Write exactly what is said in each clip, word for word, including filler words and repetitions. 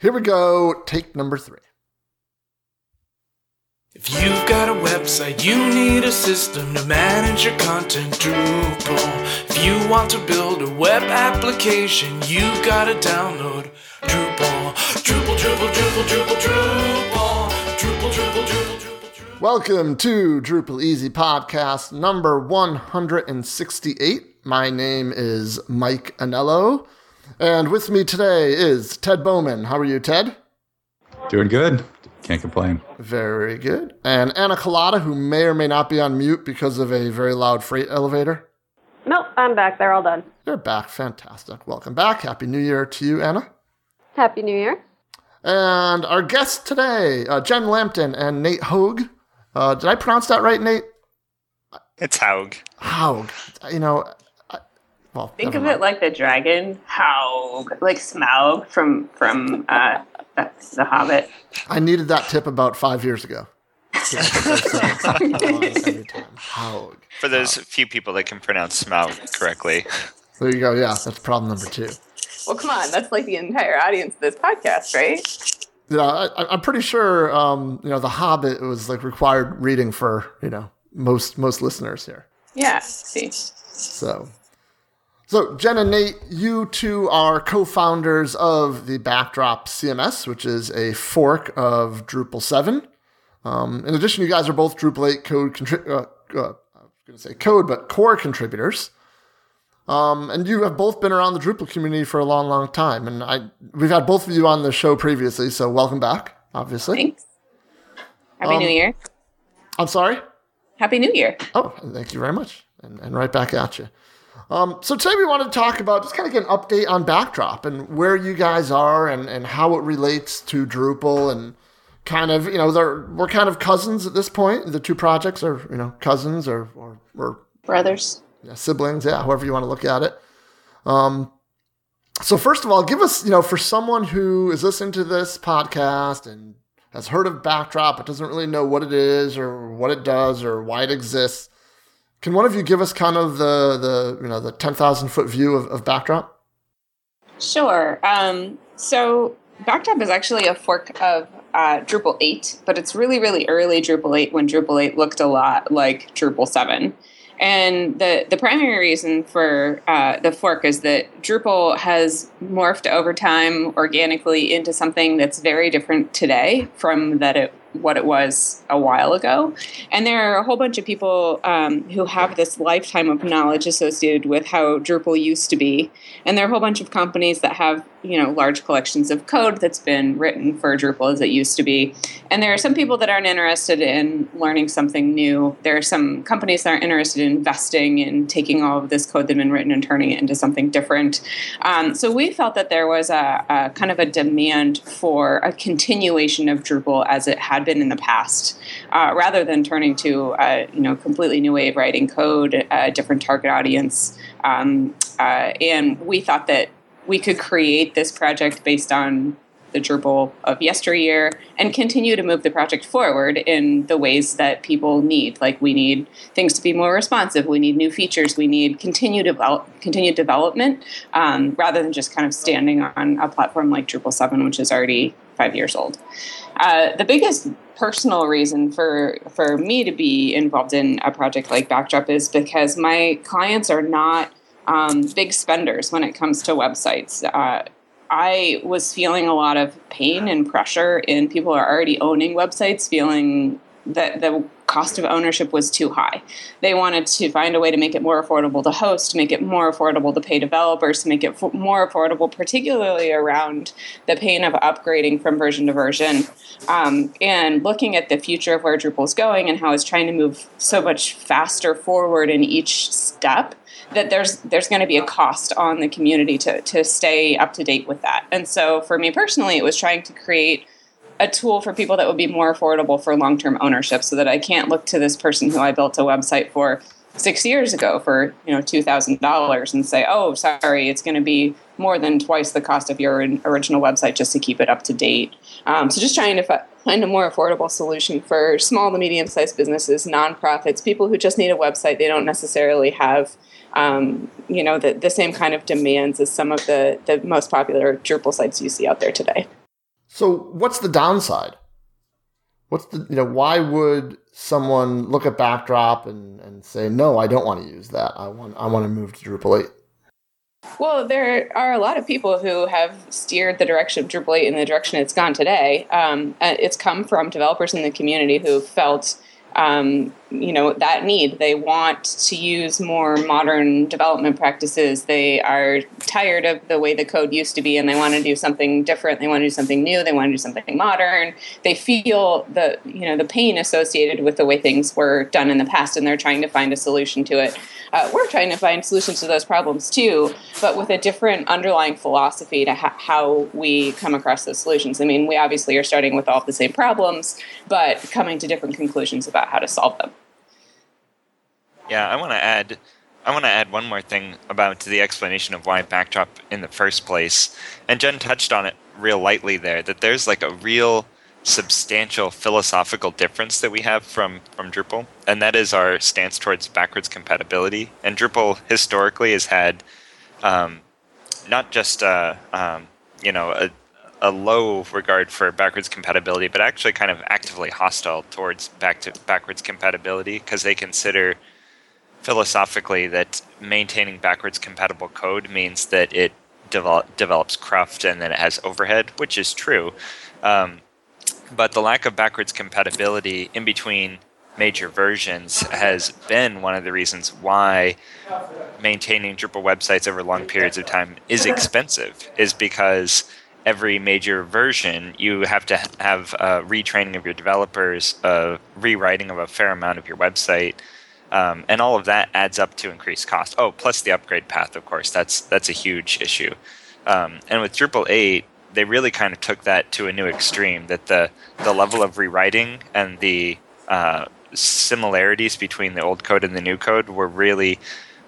Here we go. Take number three. If you've got a website, you need a system to manage your content, Drupal. If you want to build a web application, you've got to download Drupal. Drupal, Drupal, Drupal, Drupal, Drupal. Drupal, Drupal, Drupal, Drupal, Drupal. Welcome to Drupal Easy Podcast number one hundred sixty-eight. My name is Mike Anello, and with me today is Ted Bowman. How are you, Ted? Doing good. Can't complain. Very good. And Anna Collotta, who may or may not be on mute because of a very loud freight elevator. Nope, I'm back. They're all done. You're back. Fantastic. Welcome back. Happy New Year to you, Anna. Happy New Year. And our guests today, uh, Jen Lampton and Nate Haug. Uh, did I pronounce that right, Nate? It's Haug. Haug. You know, I, well, think of mind. It like the dragon. Haug. Like Smaug from, from uh, that's the Hobbit. I needed that tip about five years ago. For those few people that can pronounce Smaug correctly. There you go. Yeah, that's problem number two. Well, come on. That's like the entire audience of this podcast, right? Yeah, I, I'm pretty sure, um, you know, the Hobbit was like required reading for, you know, most most listeners here. Yeah, see. So... So, Jen and Nate, you two are co-founders of the Backdrop C M S, which is a fork of Drupal seven. Um, in addition, you guys are both Drupal eight code contri- uh, uh, I was going to say code, but core contributors. Um, and you have both been around the Drupal community for a long, long time. And I we've had both of you on the show previously, so welcome back, obviously. Thanks. Happy um, New Year. I'm sorry? Happy New Year. Oh, thank you very much. And, and right back at you. Um, so today we want to talk about just kind of get an update on Backdrop and where you guys are and, and how it relates to Drupal and kind of, you know, they're, we're kind of cousins at this point. The two projects are, you know, cousins or, or, or brothers, yeah, siblings, yeah, however you want to look at it. Um, so first of all, give us, you know, for someone who is listening to this podcast and has heard of Backdrop, but doesn't really know what it is or what it does or why it exists. Can one of you give us kind of the, the you know the ten thousand foot view of, of Backdrop? Sure. Um, so Backdrop is actually a fork of uh, Drupal eight, but it's really really early Drupal eight when Drupal eight looked a lot like Drupal seven. And the the primary reason for uh, the fork is that Drupal has morphed over time organically into something that's very different today from that it. what it was a while ago. And there are a whole bunch of people um, who have this lifetime of knowledge associated with how Drupal used to be. And there are a whole bunch of companies that have, you know, large collections of code that's been written for Drupal as it used to be. And there are some people that aren't interested in learning something new. There are some companies that aren't interested in investing and taking all of this code that's been written and turning it into something different. Um, so we felt that there was a, a kind of a demand for a continuation of Drupal as it had been in the past, uh, rather than turning to uh, you know completely new way of writing code, a different target audience. Um, uh, and we thought that we could create this project based on the Drupal of yesteryear and continue to move the project forward in the ways that people need. Like we need things to be more responsive. We need new features. We need continued, develop, continued development um, rather than just kind of standing on a platform like Drupal seven, which is already five years old. Uh, the biggest personal reason for, for me to be involved in a project like Backdrop is because my clients are not um, big spenders when it comes to websites. Uh, I was feeling a lot of pain and pressure, and people are already owning websites feeling that the cost of ownership was too high. They wanted to find a way to make it more affordable to host, make it more affordable to pay developers, to make it f- more affordable, particularly around the pain of upgrading from version to version. Um, and looking at the future of where Drupal is going and how it's trying to move so much faster forward in each step, that there's there's going to be a cost on the community to to stay up to date with that. And so for me personally, it was trying to create a tool for people that would be more affordable for long-term ownership so that I can't look to this person who I built a website for six years ago for, you know, two thousand dollars and say, oh, sorry, it's going to be more than twice the cost of your original website just to keep it up to date. Um, so just trying to find a more affordable solution for small to medium-sized businesses, nonprofits, people who just need a website. They don't necessarily have, um, you know, the, the same kind of demands as some of the, the most popular Drupal sites you see out there today. So what's the downside? What's the, you know, why would someone look at Backdrop and, and say, no, I don't want to use that. I want I want to move to Drupal eight. Well, there are a lot of people who have steered the direction of Drupal eight in the direction it's gone today. Um, it's come from developers in the community who felt, um, you know, that need. They want to use more modern development practices. They are tired of the way the code used to be, and they want to do something different. They want to do something new. They want to do something modern. They feel the, you know, the pain associated with the way things were done in the past, and they're trying to find a solution to it. Uh, we're trying to find solutions to those problems too, but with a different underlying philosophy to ha- how we come across those solutions. I mean, we obviously are starting with all the same problems, but coming to different conclusions about how to solve them. Yeah, I want to add. I want to add one more thing about the explanation of why Backdrop in the first place. And Jen touched on it real lightly there. That there's like a real substantial philosophical difference that we have from from Drupal, and that is our stance towards backwards compatibility. And Drupal historically has had um, not just a, um, you know a, a low regard for backwards compatibility, but actually kind of actively hostile towards back to backwards compatibility, because they consider philosophically that maintaining backwards compatible code means that it develop, develops cruft and then it has overhead, which is true. Um, but the lack of backwards compatibility in between major versions has been one of the reasons why maintaining Drupal websites over long periods of time is expensive, is because every major version, you have to have a retraining of your developers, a rewriting of a fair amount of your website, um, and all of that adds up to increased cost. Oh, plus the upgrade path, of course. That's that's a huge issue. Um, and with Drupal eight, they really kind of took that to a new extreme, that the, the level of rewriting and the uh, similarities between the old code and the new code were really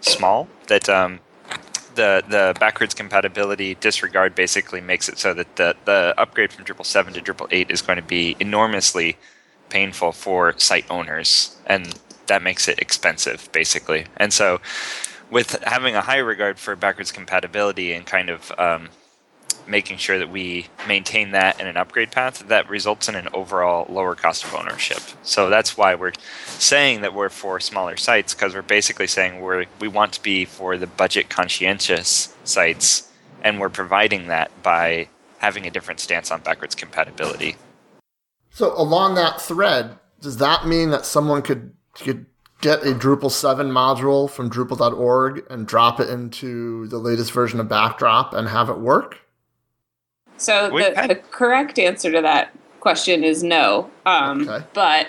small, that um, the the backwards compatibility disregard basically makes it so that the, the upgrade from Drupal seven to Drupal eight is going to be enormously painful for site owners, and that makes it expensive, basically. And so with having a high regard for backwards compatibility and kind of um, making sure that we maintain that in an upgrade path, that results in an overall lower cost of ownership. So that's why we're saying that we're for smaller sites, because we're basically saying we we want to be for the budget conscientious sites, and we're providing that by having a different stance on backwards compatibility. So along that thread, does that mean that someone could, could get a Drupal seven module from Drupal dot org and drop it into the latest version of Backdrop and have it work? So the, the correct answer to that question is no, um, okay. But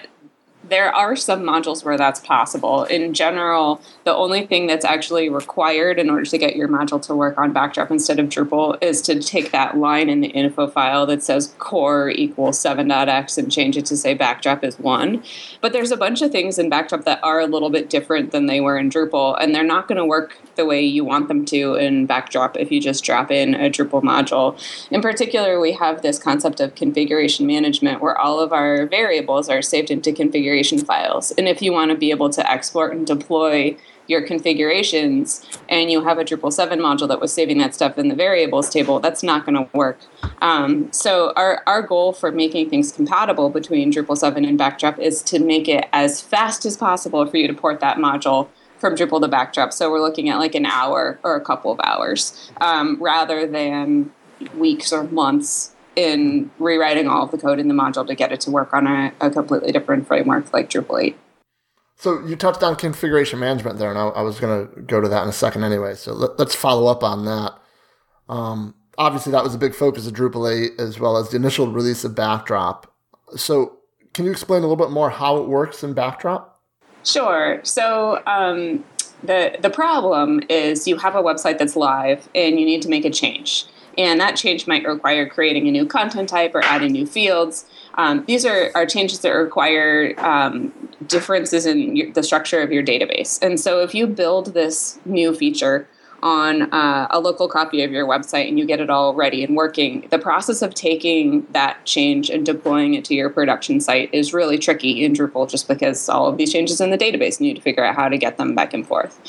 there are some modules where that's possible. In general, the only thing that's actually required in order to get your module to work on Backdrop instead of Drupal is to take that line in the info file that says core equals seven dot x and change it to say Backdrop is one. But there's a bunch of things in Backdrop that are a little bit different than they were in Drupal, and they're not going to work the way you want them to in Backdrop if you just drop in a Drupal module. In particular, we have this concept of configuration management where all of our variables are saved into configuration files. And if you want to be able to export and deploy your configurations and you have a Drupal seven module that was saving that stuff in the variables table, that's not going to work. Um, so our, our goal for making things compatible between Drupal seven and Backdrop is to make it as fast as possible for you to port that module from Drupal to Backdrop. So we're looking at like an hour or a couple of hours um, rather than weeks or months in rewriting all of the code in the module to get it to work on a, a completely different framework like Drupal eight. So you touched on configuration management there, and I, I was going to go to that in a second anyway. So let, let's follow up on that. Um, obviously, that was a big focus of Drupal eight as well as the initial release of Backdrop. So can you explain a little bit more how it works in Backdrop? Sure. So um, the the problem is you have a website that's live and you need to make a change. And that change might require creating a new content type or adding new fields. Um, these are, are changes that require um, differences in your, the structure of your database. And so if you build this new feature on uh, a local copy of your website and you get it all ready and working, the process of taking that change and deploying it to your production site is really tricky in Drupal just because all of these changes in the database and you need to figure out how to get them back and forth.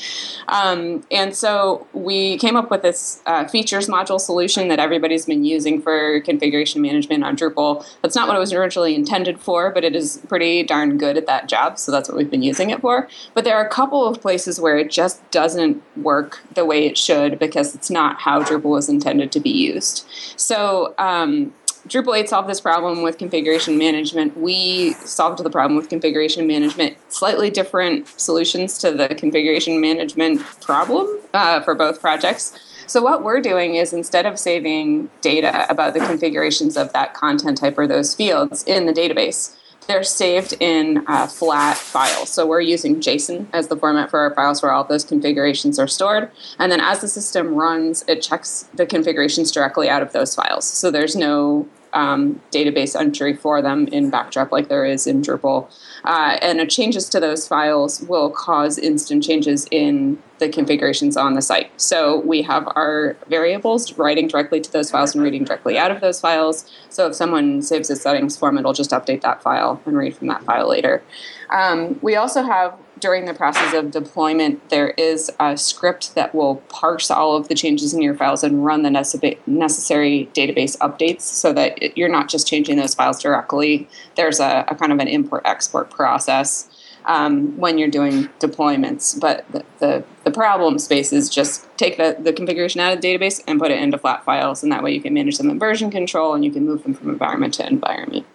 Um, and so we came up with this uh, features module solution that everybody's been using for configuration management on Drupal. That's not what it was originally intended for, but it is pretty darn good at that job, so that's what we've been using it for. But there are a couple of places where it just doesn't work the way it should because it's not how Drupal was intended to be used. So um, Drupal eight solved this problem with configuration management. We solved the problem with configuration management. Slightly different solutions to the configuration management problem uh, for both projects. So what we're doing is instead of saving data about the configurations of that content type or those fields in the database, they're saved in uh, flat files. So we're using JSON as the format for our files where all those configurations are stored. And then as the system runs, it checks the configurations directly out of those files. So there's no um, database entry for them in Backdrop like there is in Drupal. Uh, and changes to those files will cause instant changes in the configurations on the site. So we have our variables writing directly to those files and reading directly out of those files. So if someone saves a settings form, it'll just update that file and read from that file later. Um, we also have, during the process of deployment, there is a script that will parse all of the changes in your files and run the necessary database updates so that it, you're not just changing those files directly. There's a, a kind of an import-export process Um, when you're doing deployments. But the, the, the problem space is just take the, the configuration out of the database and put it into flat files, and that way you can manage them in version control and you can move them from environment to environment.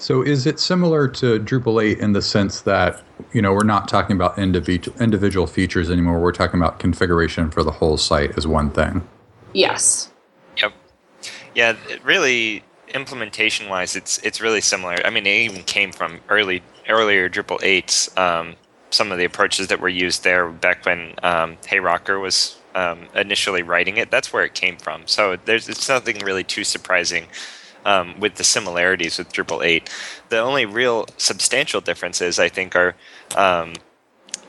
So is it similar to Drupal eight in the sense that, you know, we're not talking about individu- individual features anymore, we're talking about configuration for the whole site as one thing? Yes. Yep. Yeah, it really, implementation-wise, it's it's really similar. I mean, it even came from early earlier Drupal eights. Um, some of the approaches that were used there back when um, Hey Rocker was um, initially writing it, that's where it came from. So there's it's nothing really too surprising um, with the similarities with Drupal eight. The only real substantial differences, I think, are um,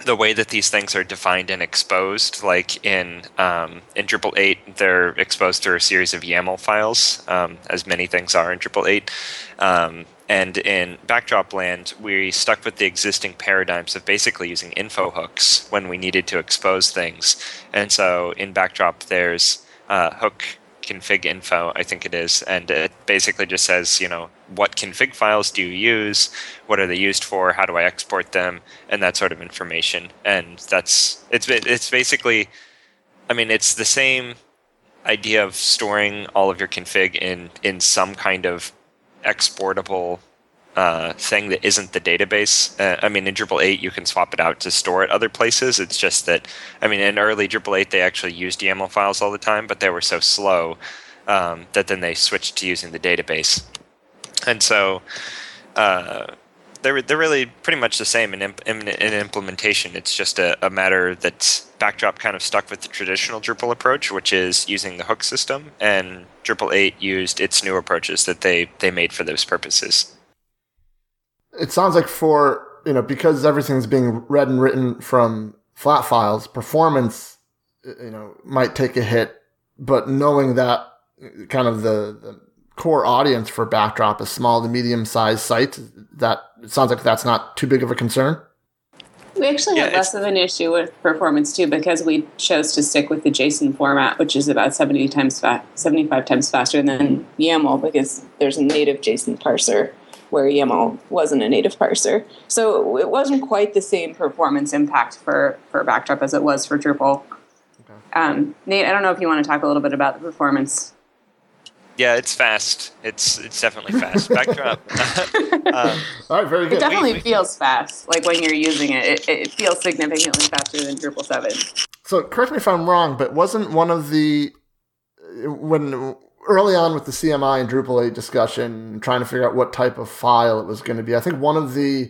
the way that these things are defined and exposed. Like in um, in Drupal eight, they're exposed to a series of YAML files, um, as many things are in Drupal eight. Um, and in Backdrop land, we stuck with the existing paradigms of basically using info hooks when we needed to expose things. And so in Backdrop, there's uh, hook config info, I think it is, and it basically just says, you know, what config files do you use, what are they used for, how do I export them, and that sort of information. And that's it's it's basically, I mean, it's the same idea of storing all of your config in in some kind of exportable uh, thing that isn't the database. Uh, I mean, in Drupal eight, you can swap it out to store it other places. It's just that, I mean, in early Drupal eight, they actually used YAML files all the time, but they were so slow um, that then they switched to using the database. And so uh, they're, they're really pretty much the same in, imp- in, in implementation. It's just a, a matter that Backdrop kind of stuck with the traditional Drupal approach, which is using the hook system, and Drupal eight used its new approaches that they, they made for those purposes. It sounds like for, you know, because everything's being read and written from flat files, performance, you know, might take a hit, but knowing that kind of the, the core audience for Backdrop is small to medium-sized sites, that it sounds like that's not too big of a concern. We actually yeah, had less of an issue with performance, too, because we chose to stick with the JSON format, which is about seventy times fa- seventy-five times faster than YAML, because there's a native JSON parser where YAML wasn't a native parser. So it wasn't quite the same performance impact for, for Backdrop as it was for Drupal. Okay. Um, Nate, I don't know if you want to talk a little bit about the performance. Yeah, it's fast. It's it's definitely fast. Backdrop. um, All right, very good. It definitely we, we, feels fast. Like when you're using it, it, it feels significantly faster than Drupal seven. So correct me if I'm wrong, but wasn't one of the when early on with the C M I and Drupal eight discussion, trying to figure out what type of file it was going to be, I think one of the,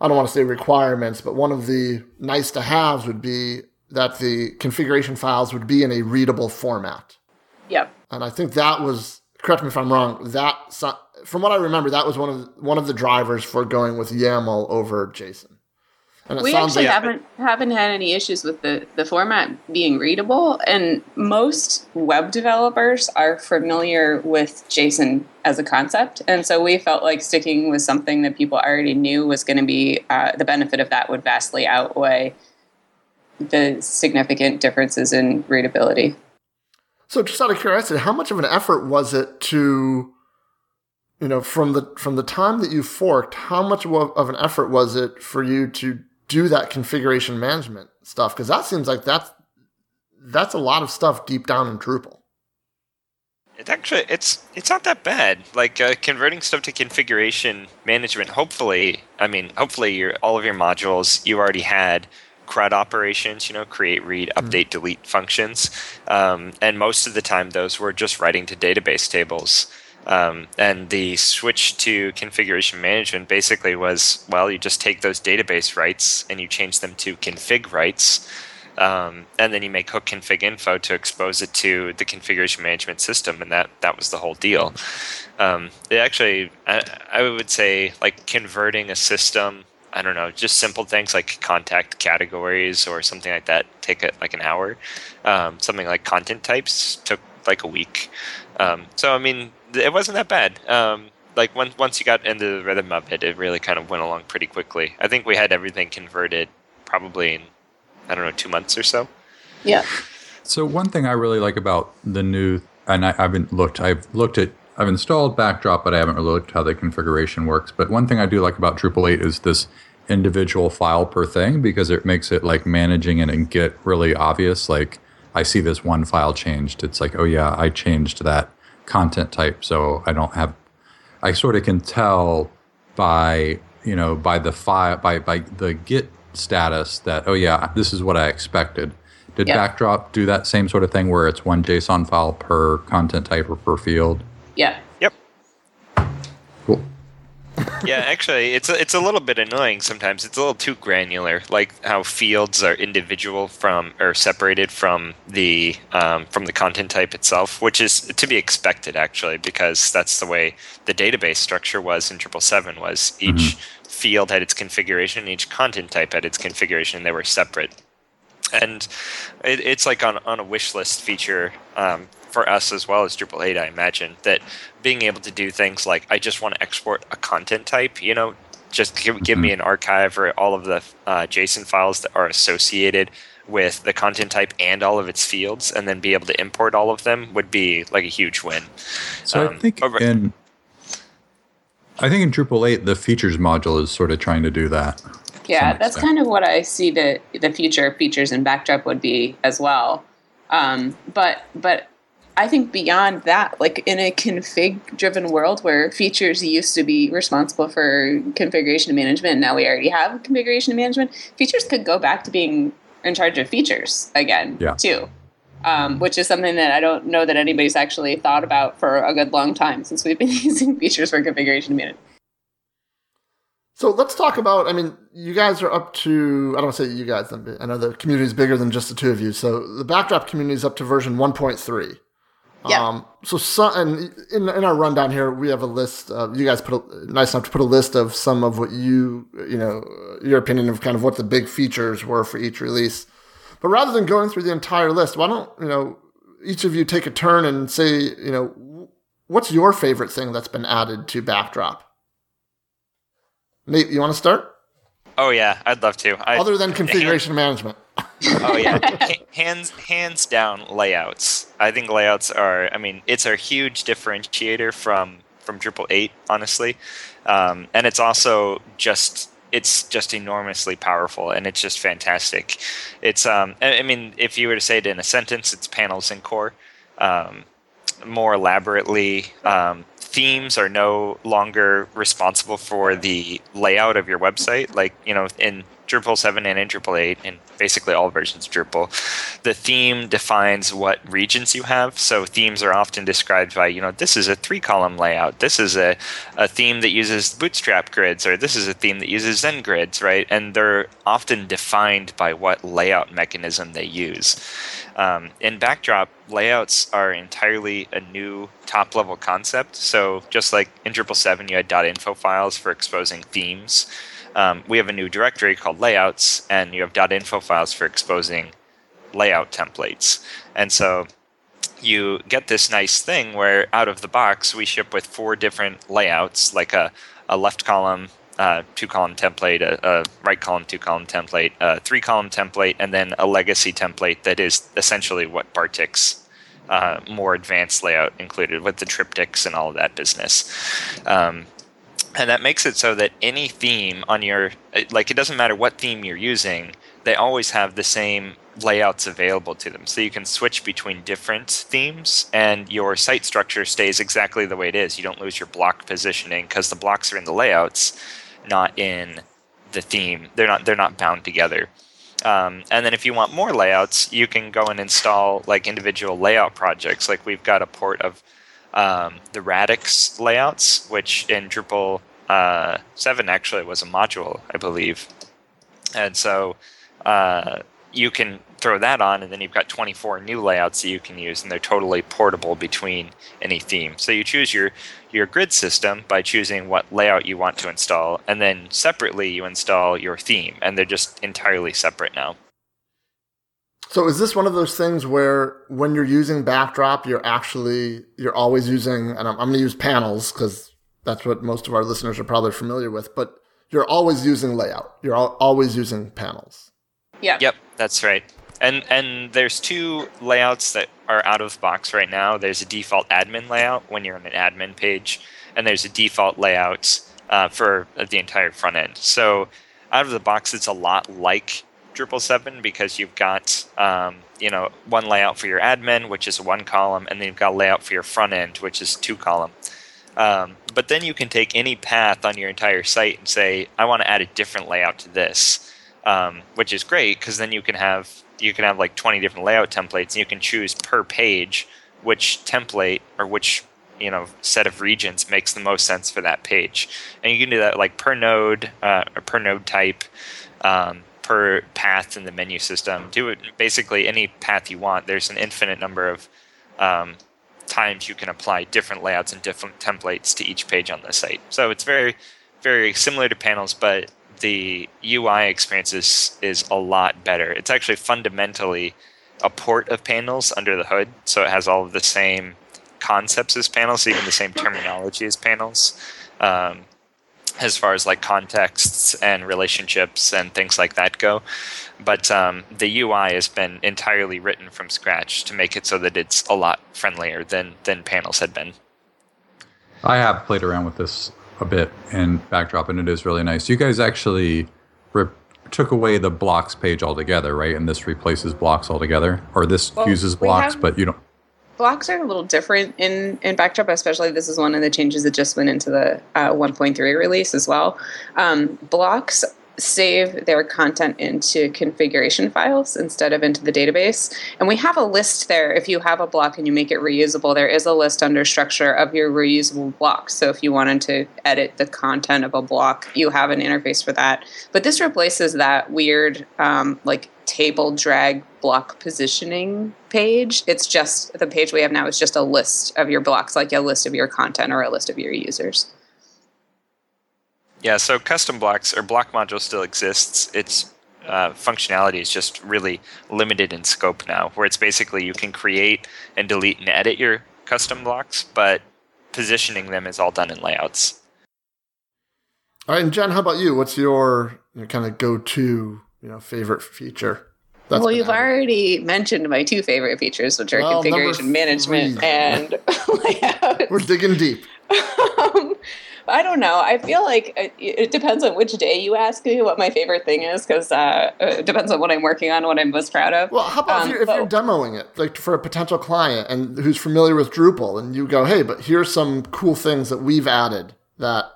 I don't want to say requirements, but one of the nice to haves would be that the configuration files would be in a readable format. Yep. And I think that was, correct me if I'm wrong, that, from what I remember, that was one of one of the drivers for going with YAML over JSON. And we actually like haven't it. haven't had any issues with the, the format being readable, and most web developers are familiar with JSON as a concept, and so we felt like sticking with something that people already knew was going to be uh, the benefit of that would vastly outweigh the significant differences in readability. So, just out of curiosity, how much of an effort was it to, you know, from the from the time that you forked, how much of an effort was it for you to do that configuration management stuff? Because that seems like that's that's a lot of stuff deep down in Drupal. It actually it's it's not that bad. Like uh, converting stuff to configuration management. Hopefully, I mean, hopefully, your all of your modules you already had. C R U D operations, you know, create, read, update, delete functions. Um, and most of the time, those were just writing to database tables. Um, and the switch to configuration management basically was, well, you just take those database rights and you change them to config rights. Um, and then you make hook config info to expose it to the configuration management system, and that, that was the whole deal. Um, it actually, I, I would say, like converting a system, I don't know, just simple things like contact categories or something like that take a, like an hour. Um, something like content types took like a week. Um, so, I mean, it wasn't that bad. Um, like when, once you got into the rhythm of it, it really kind of went along pretty quickly. I think we had everything converted probably in, I don't know, two months or so. Yeah. So one thing I really like about the new, and I haven't looked, I've looked at, I've installed Backdrop, but I haven't really looked how the configuration works. But one thing I do like about Drupal eight is this individual file per thing, because it makes it like managing it in Git really obvious. Like I see this one file changed. It's like, oh yeah, I changed that content type. So I don't have, I sort of can tell by, you know, by the file, by, by the Git status that, oh yeah, this is what I expected. Did yeah. Backdrop do that same sort of thing where it's one JSON file per content type or per field? Yeah. Yep. Cool. Yeah, actually, it's a, it's a little bit annoying sometimes. It's a little too granular, like how fields are individual from or separated from the um, from the content type itself, which is to be expected actually, because that's the way the database structure was in Drupal seven. Was each mm-hmm. field had its configuration, each content type had its configuration, and they were separate. And it, it's like on on a wish list feature. Um, for us as well as Drupal eight, I imagine, that being able to do things like, I just want to export a content type, you know, just give, give me an archive or all of the uh, JSON files that are associated with the content type and all of its fields, and then be able to import all of them would be like a huge win. So um, I think over- in I think in Drupal eight, the features module is sort of trying to do that. Yeah, that's extent. kind of what I see the, the future features in Backdrop would be as well. Um, but but I think beyond that, like in a config-driven world where features used to be responsible for configuration management, and now we already have configuration management, features could go back to being in charge of features again, yeah. too, um, which is something that I don't know that anybody's actually thought about for a good long time since we've been using features for configuration management. So let's talk about, I mean, you guys are up to, I don't want to say you guys, I know the community is bigger than just the two of you. So the Backdrop community is up to version one point three. Yeah. Um, so, so and in, in our rundown here, we have a list. Of, you guys put a, nice enough to put a list of some of what you, you know, your opinion of kind of what the big features were for each release. But rather than going through the entire list, why don't, you know, each of you take a turn and say, you know, what's your favorite thing that's been added to Backdrop? Nate, you want to start? Oh, yeah, I'd love to. I, Other than configuration management. Oh, yeah. H- hands hands down, layouts. I think layouts are, I mean, it's a huge differentiator from, from Drupal eight, honestly. Um, and it's also just, it's just enormously powerful, and it's just fantastic. It's, um, I mean, if you were to say it in a sentence, it's panels and core. Um, more elaborately, um, themes are no longer responsible for the layout of your website. Like, you know, in Drupal seven and in Drupal eight, and basically all versions of Drupal, the theme defines what regions you have. So themes are often described by, you know, this is a three-column layout. This is a, a theme that uses Bootstrap grids, or this is a theme that uses Zen grids, right? And they're often defined by what layout mechanism they use. Um, in Backdrop, layouts are entirely a new top-level concept. So just like in Drupal seven, you had .info files for exposing themes. um, we have a new directory called layouts, and you have .info files for exposing layout templates. And so you get this nice thing where out of the box, we ship with four different layouts, like a, a left column, uh, two column template, a, a right column, two column template, a three column template, and then a legacy template that is essentially what Bartik's uh, more advanced layout included with the triptychs and all of that business. Um, and that makes it so that any theme on your, like it doesn't matter what theme you're using, they always have the same layouts available to them. So you can switch between different themes and your site structure stays exactly the way it is. You don't lose your block positioning because the blocks are in the layouts, not in the theme. They're not they're not bound together. Um, and then if you want more layouts, you can go and install like individual layout projects. Like we've got a port of um, the Radix layouts, which in Drupal uh, seven actually was a module, I believe. And so uh, you can throw that on, and then you've got twenty-four new layouts that you can use, and they're totally portable between any theme. So you choose your, your grid system by choosing what layout you want to install, and then separately you install your theme, and they're just entirely separate now. So is this one of those things where when you're using Backdrop, you're actually you're always using, and I'm, I'm going to use Panels because that's what most of our listeners are probably familiar with, but you're always using layout. You're al- always using Panels. Yeah. Yep, that's right. And and there's two layouts that are out of the box right now. There's a default admin layout when you're on an admin page, and there's a default layout uh, for the entire front end. So out of the box, it's a lot like Drupal seven because you've got um, you know one layout for your admin, which is one column, and then you've got a layout for your front end, which is two column. Um, but then you can take any path on your entire site and say, I want to add a different layout to this. Um, which is great because then you can have you can have like twenty different layout templates, and you can choose per page which template or which you know set of regions makes the most sense for that page, and you can do that like per node uh, or per node type, um, per path in the menu system. Do it basically any path you want. There's an infinite number of um, times you can apply different layouts and different templates to each page on the site. So it's very very similar to Panels, but the U I experience is, is a lot better. It's actually fundamentally a port of Panels under the hood, so it has all of the same concepts as Panels, even the same terminology as Panels, um, as far as like contexts and relationships and things like that go. But um, the U I has been entirely written from scratch to make it so that it's a lot friendlier than than Panels had been. I have played around with this a bit in Backdrop, and it is really nice. You guys actually re- took away the blocks page altogether, right? And this replaces blocks altogether, or this well, uses blocks, have, but you don't. Blocks are a little different in, in Backdrop, especially this is one of the changes that just went into the uh, one point three release as well. Um, blocks save their content into configuration files instead of into the database. And we have a list there. If you have a block and you make it reusable, there is a list under structure of your reusable blocks. So if you wanted to edit the content of a block, you have an interface for that. But this replaces that weird um, like table drag block positioning page. It's just the page we have now is just a list of your blocks, like a list of your content or a list of your users. Yeah, so custom blocks or block module still exists. Its uh, functionality is just really limited in scope now, where it's basically you can create and delete and edit your custom blocks, but positioning them is all done in layouts. All right, and Jen, how about you? What's your, your kind of go-to, you know, favorite feature? That's well, you've added. already mentioned my two favorite features, which are well, configuration management and layout. We're digging deep. um, I don't know. I feel like it, it depends on which day you ask me what my favorite thing is, because uh, it depends on what I'm working on, what I'm most proud of. Well, how about um, if, you're, if you're demoing it, like for a potential client and who's familiar with Drupal, and you go, "Hey, but here's some cool things that we've added that."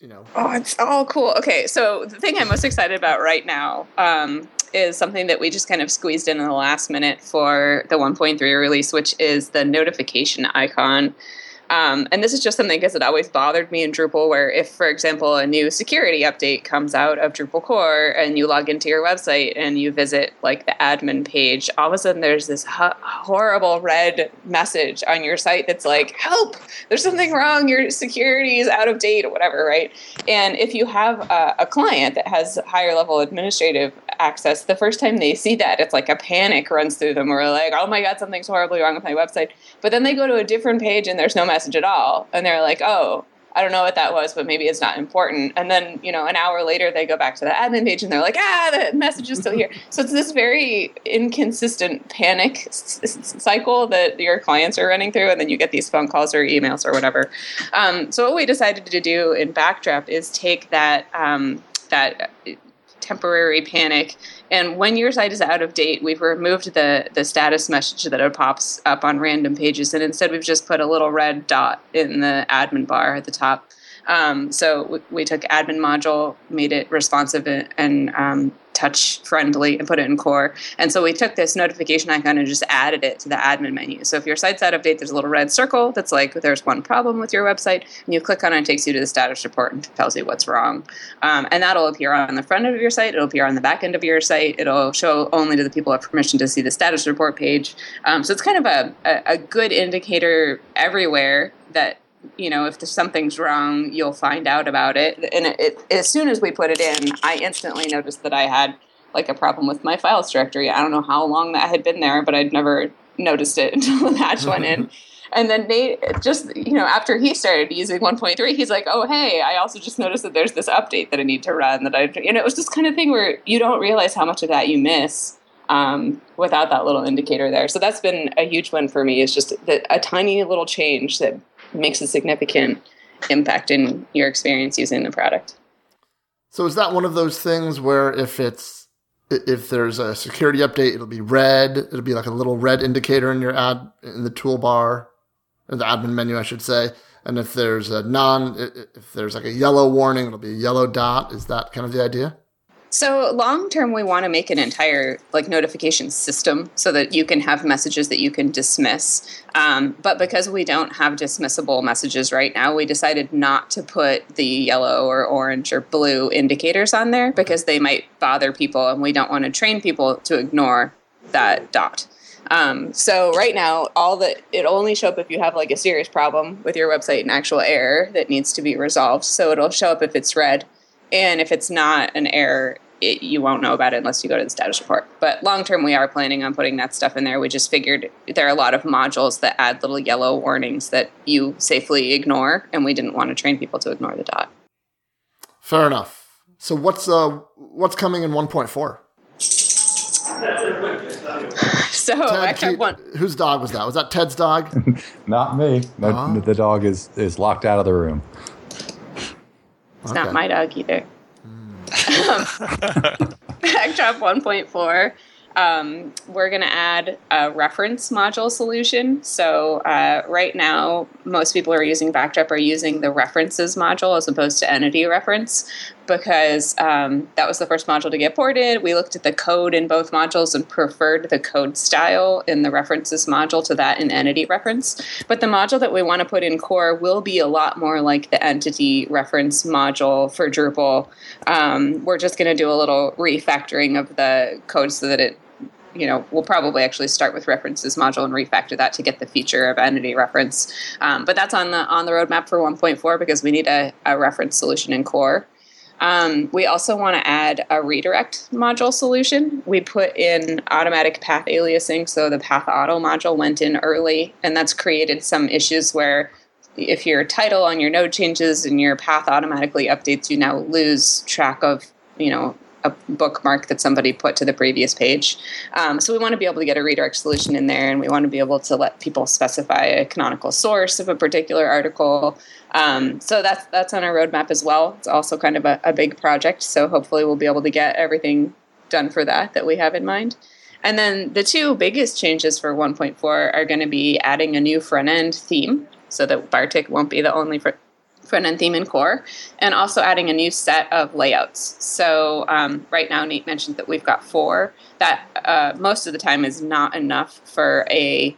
You know. Oh, it's all cool. Okay, so the thing I'm most excited about right now um, is something that we just kind of squeezed in in the last minute for the one point three release, which is the notification icon. Um, and this is just something because it always bothered me in Drupal where if, for example, a new security update comes out of Drupal core and you log into your website and you visit like the admin page, all of a sudden there's this ho- horrible red message on your site that's like, help, there's something wrong. Your security is out of date or whatever, right? And if you have a, a client that has higher level administrative access, the first time they see that, it's like a panic runs through them or like, oh my God, something's horribly wrong with my website. But then they go to a different page and there's no message at all. And they're like, oh, I don't know what that was, but maybe it's not important. And then, you know, an hour later, they go back to the admin page and they're like, ah, the message is still here. So it's this very inconsistent panic s- s- cycle that your clients are running through. And then you get these phone calls or emails or whatever. Um, so what we decided to do in Backdraft is take that um, that temporary panic. And when your site is out of date, we've removed the, the status message that it pops up on random pages. And instead, we've just put a little red dot in the admin bar at the top. Um, so we, we took admin module, made it responsive and, and um, touch friendly and put it in core. And so we took this notification icon and just added it to the admin menu. So if your site's out of date, there's a little red circle that's like, there's one problem with your website. And you click on it, it takes you to the status report and tells you what's wrong. Um, and that'll appear on the front end of your site. It'll appear on the back end of your site. It'll show only to the people who have permission to see the status report page. Um, so it's kind of a, a, a good indicator everywhere that, you know, if something's wrong, you'll find out about it. And it, it, as soon as we put it in, I instantly noticed that I had, like, a problem with my files directory. I don't know how long that had been there, but I'd never noticed it until the patch went in. And then Nate, just, you know, after he started using one point three, he's like, oh, hey, I also just noticed that there's this update that I need to run. That I And it was this kind of thing where you don't realize how much of that you miss Um, without that little indicator there. So that's been a huge win for me. It's just the, a tiny little change that makes a significant impact in your experience using the product. So is that one of those things where if it's if there's a security update, it'll be red. It'll be like a little red indicator in your ad in the toolbar, or the admin menu, I should say. And if there's a non, if there's like a yellow warning, it'll be a yellow dot. Is that kind of the idea? So long term, we want to make an entire like notification system so that you can have messages that you can dismiss. Um, but because we don't have dismissible messages right now, we decided not to put the yellow or orange or blue indicators on there because they might bother people and we don't want to train people to ignore that dot. Um, so right now, all the it'll only show up if you have like a serious problem with your website, an actual error that needs to be resolved. So it'll show up if it's red. And if it's not an error, it, you won't know about it unless you go to the status report. But long-term, we are planning on putting that stuff in there. We just figured there are a lot of modules that add little yellow warnings that you safely ignore, and we didn't want to train people to ignore the dot. Fair enough. So what's uh, what's coming in one point four? So Ted, I kept one. Whose dog was that? Was that Ted's dog? Not me. No, uh-huh. The dog is, is locked out of the room. It's okay. Not my dog either. Mm. Backdrop one point four, um, we're going to add a reference module solution. So uh, right now, most people who are using Backdrop are using the References module as opposed to Entity Reference because um, that was the first module to get ported. We looked at the code in both modules and preferred the code style in the References module to that in Entity Reference. But the module that we want to put in core will be a lot more like the Entity Reference module for Drupal. Um, we're just going to do a little refactoring of the code so that it, you know, we'll probably actually start with References module and refactor that to get the feature of Entity Reference. Um, but that's on the on the roadmap for one point four because we need a, a reference solution in core. Um, we also want to add a redirect module solution. We put in automatic path aliasing, so the path auto module went in early, and that's created some issues where if your title on your node changes and your path automatically updates, you now lose track of, you know, a bookmark that somebody put to the previous page. Um, so we want to be able to get a redirect solution in there, and we want to be able to let people specify a canonical source of a particular article. Um, so that's that's on our roadmap as well. It's also kind of a, a big project, so hopefully we'll be able to get everything done for that that we have in mind. And then the two biggest changes for one point four are going to be adding a new front-end theme so that Bartik won't be the only fr- front-end theme in core, and also adding a new set of layouts. So um, right now, Nate mentioned that we've got four. That uh, most of the time is not enough for a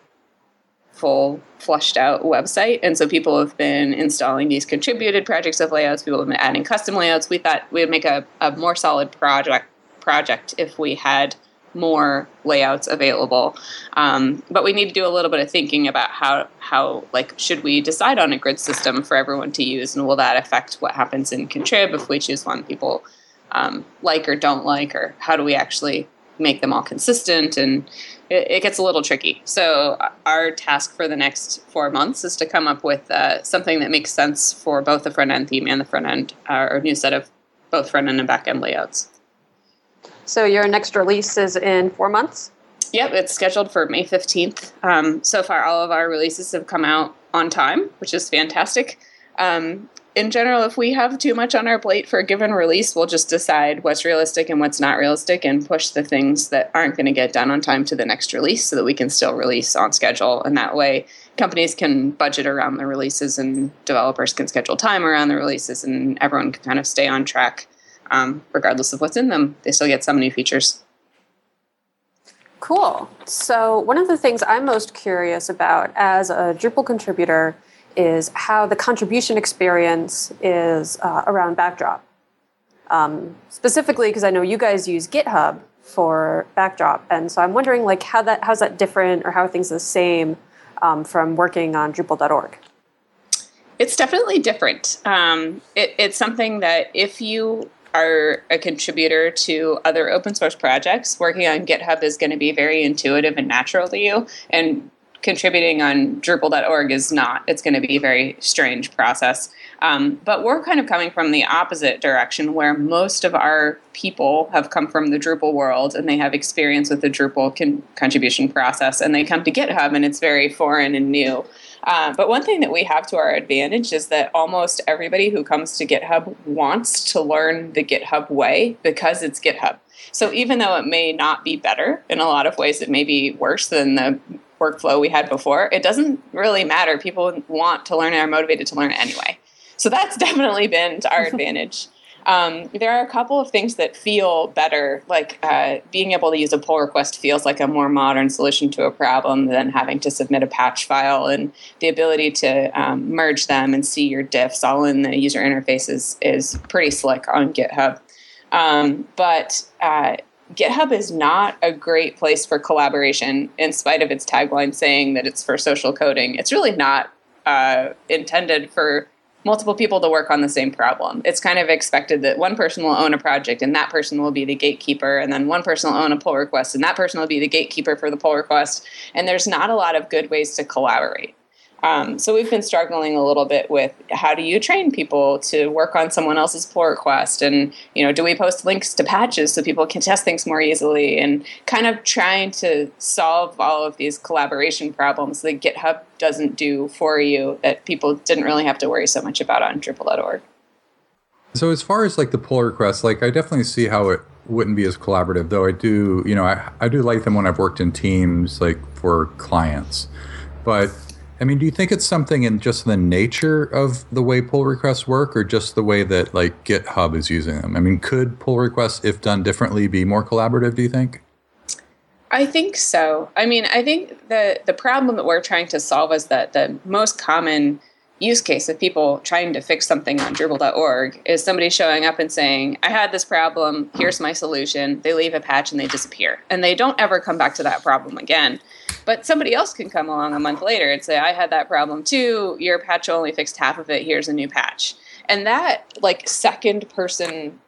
full flushed out website. And so people have been installing these contributed projects of layouts. People have been adding custom layouts. We thought we would make a, a more solid project project if we had more layouts available. Um, but we need to do a little bit of thinking about how, how like, should we decide on a grid system for everyone to use? And will that affect what happens in Contrib if we choose one people um, like or don't like? Or how do we actually make them all consistent? And it, it gets a little tricky. So our task for the next four months is to come up with uh, something that makes sense for both the front-end theme and the front-end, uh, or new set of both front-end and back-end layouts. So your next release is in four months? Yep, it's scheduled for May fifteenth. Um, so far, all of our releases have come out on time, which is fantastic. Um, in general, if we have too much on our plate for a given release, we'll just decide what's realistic and what's not realistic and push the things that aren't going to get done on time to the next release so that we can still release on schedule. And that way, companies can budget around the releases and developers can schedule time around the releases and everyone can kind of stay on track. Um, regardless of what's in them, they still get some new features. Cool. So one of the things I'm most curious about as a Drupal contributor is how the contribution experience is uh, around Backdrop. Um, specifically, because I know you guys use GitHub for Backdrop, and so I'm wondering like how that how's that different or how are things the same um, from working on Drupal dot org? It's definitely different. Um, it, it's something that if you are a contributor to other open source projects, working on GitHub is going to be very intuitive and natural to you, and contributing on Drupal dot org is not. It's going to be a very strange process. Um, but we're kind of coming from the opposite direction, where most of our people have come from the Drupal world and they have experience with the Drupal con- contribution process, and they come to GitHub and it's very foreign and new. Uh, but one thing that we have to our advantage is that almost everybody who comes to GitHub wants to learn the GitHub way because it's GitHub. So even though it may not be better, in a lot of ways it may be worse than the workflow we had before, it doesn't really matter. People want to learn and are motivated to learn anyway. So that's definitely been to our advantage. Um, there are a couple of things that feel better, like uh, being able to use a pull request feels like a more modern solution to a problem than having to submit a patch file, and the ability to um, merge them and see your diffs all in the user interface is, is pretty slick on GitHub. Um, but uh, GitHub is not a great place for collaboration, in spite of its tagline saying that it's for social coding. It's really not uh, intended for multiple people to work on the same problem. It's kind of expected that one person will own a project and that person will be the gatekeeper, and then one person will own a pull request and that person will be the gatekeeper for the pull request. And there's not a lot of good ways to collaborate. Um, so we've been struggling a little bit with how do you train people to work on someone else's pull request, and you know, do we post links to patches so people can test things more easily, and kind of trying to solve all of these collaboration problems that GitHub doesn't do for you that people didn't really have to worry so much about on Drupal dot org. So as far as like the pull requests, like I definitely see how it wouldn't be as collaborative, though I do, you know, I, I do like them when I've worked in teams like for clients, but. I mean, do you think it's something in just the nature of the way pull requests work, or just the way that like GitHub is using them? I mean, could pull requests, if done differently, be more collaborative, do you think? I think so. I mean, I think the, the problem that we're trying to solve is that the most common use case of people trying to fix something on Drupal dot org is somebody showing up and saying, I had this problem, here's my solution. They leave a patch and they disappear. And they don't ever come back to that problem again. But somebody else can come along a month later and say, I had that problem too. Your patch only fixed half of it. Here's a new patch. And that like second person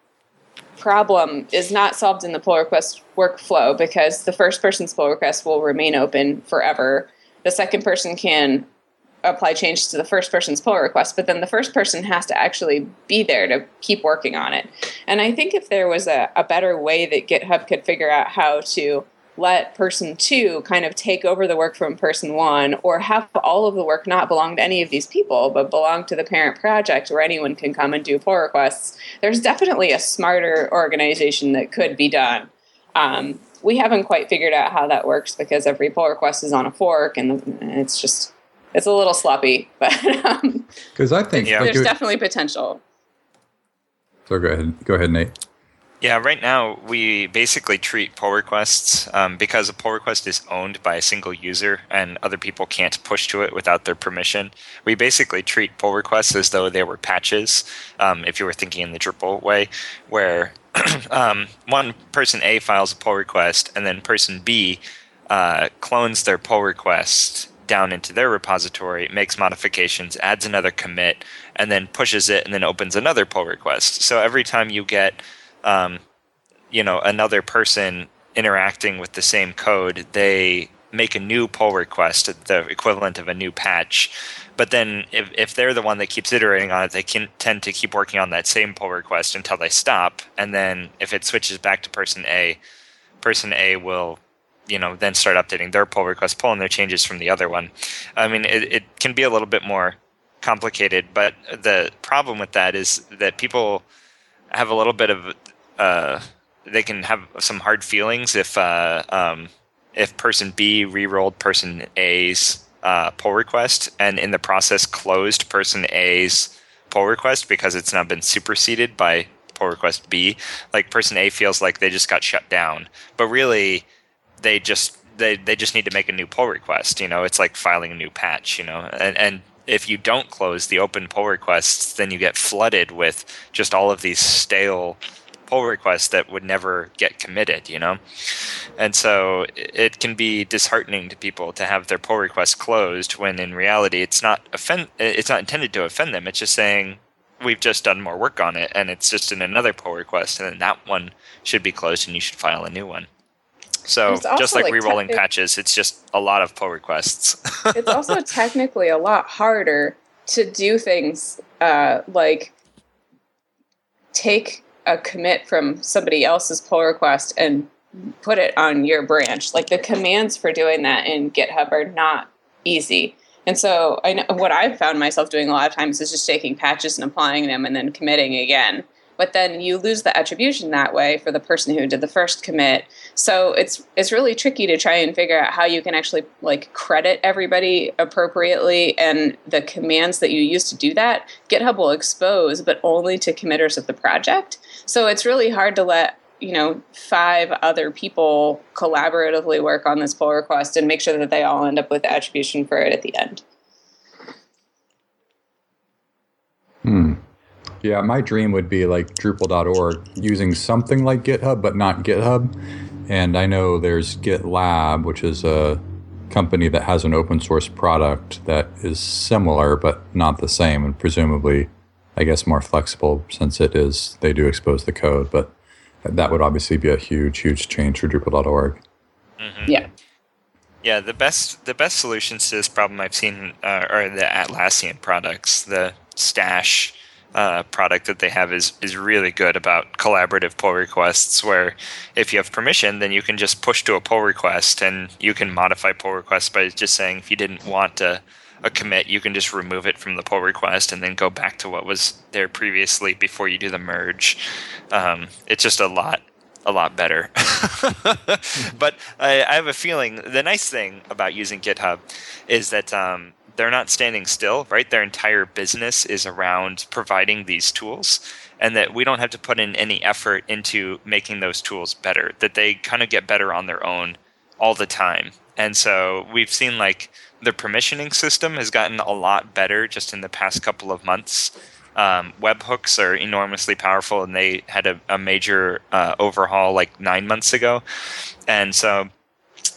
problem is not solved in the pull request workflow, because the first person's pull request will remain open forever. The second person can apply change to the first person's pull request, but then the first person has to actually be there to keep working on it. And I think if there was a, a better way that GitHub could figure out how to let person two kind of take over the work from person one, or have all of the work not belong to any of these people, but belong to the parent project where anyone can come and do pull requests, there's definitely a smarter organization that could be done. Um, we haven't quite figured out how that works because every pull request is on a fork, and it's just, it's a little sloppy, but um, I think, yeah. there's definitely potential. So go ahead. Go ahead, Nate. Yeah, right now we basically treat pull requests um, because a pull request is owned by a single user and other people can't push to it without their permission. We basically treat pull requests as though they were patches, um, if you were thinking in the Drupal way, where um, one person A files a pull request and then person B uh, clones their pull request down into their repository, makes modifications, adds another commit, and then pushes it and then opens another pull request. So every time you get Um, you know, another person interacting with the same code, they make a new pull request, the equivalent of a new patch. But then if, if they're the one that keeps iterating on it, they can tend to keep working on that same pull request until they stop. And then if it switches back to person A, person A will, you know, then start updating their pull request, pulling their changes from the other one. I mean, it, it can be a little bit more complicated, but the problem with that is that people have a little bit of, uh, they can have some hard feelings if uh, um, if person B re-rolled person A's uh, pull request and in the process closed person A's pull request because it's now been superseded by pull request B. Like person A feels like they just got shut down, but really they just they, they just need to make a new pull request. You know, it's like filing a new patch. You know, and and. If you don't close the open pull requests, then you get flooded with just all of these stale pull requests that would never get committed, you know? And so it can be disheartening to people to have their pull requests closed when in reality it's not offend it's not intended to offend them. It's just saying we've just done more work on it and it's just in another pull request and then that one should be closed and you should file a new one. So just like, like re-rolling te- patches, it's just a lot of pull requests. It's also technically a lot harder to do things uh, like take a commit from somebody else's pull request and put it on your branch. Like the commands for doing that in GitHub are not easy. And so I know what I've found myself doing a lot of times is just taking patches and applying them and then committing again. But then you lose the attribution that way for the person who did the first commit. So it's it's really tricky to try and figure out how you can actually like credit everybody appropriately. And the commands that you use to do that, GitHub will expose, but only to committers of the project. So it's really hard to let, you know, five other people collaboratively work on this pull request and make sure that they all end up with attribution for it at the end. Hmm. Yeah, my dream would be like Drupal dot org using something like GitHub, but not GitHub. And I know there's GitLab, which is a company that has an open source product that is similar, but not the same, and presumably, I guess, more flexible since it is, they do expose the code. But that would obviously be a huge, huge change for Drupal dot org. Mm-hmm. Yeah. Yeah, the best the best solutions to this problem I've seen uh, are the Atlassian products, the Stash Uh, product that they have is is really good about collaborative pull requests where if you have permission, then you can just push to a pull request and you can modify pull requests by just saying if you didn't want a, a commit, you can just remove it from the pull request and then go back to what was there previously before you do the merge. Um, it's just a lot, a lot better. But I, I have a feeling the nice thing about using GitHub is that um, they're not standing still, right? Their entire business is around providing these tools and that we don't have to put in any effort into making those tools better, that they kind of get better on their own all the time. And so we've seen like the permissioning system has gotten a lot better just in the past couple of months. Um, webhooks are enormously powerful and they had a, a major uh, overhaul like nine months ago. And so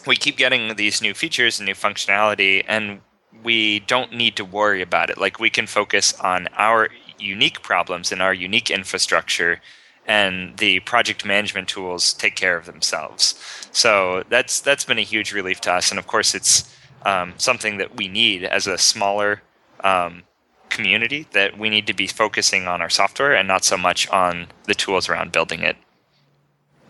we keep getting these new features and new functionality and we don't need to worry about it. Like we can focus on our unique problems and our unique infrastructure and the project management tools take care of themselves. So that's that's been a huge relief to us. And of course, it's um, something that we need as a smaller um, community that we need to be focusing on our software and not so much on the tools around building it.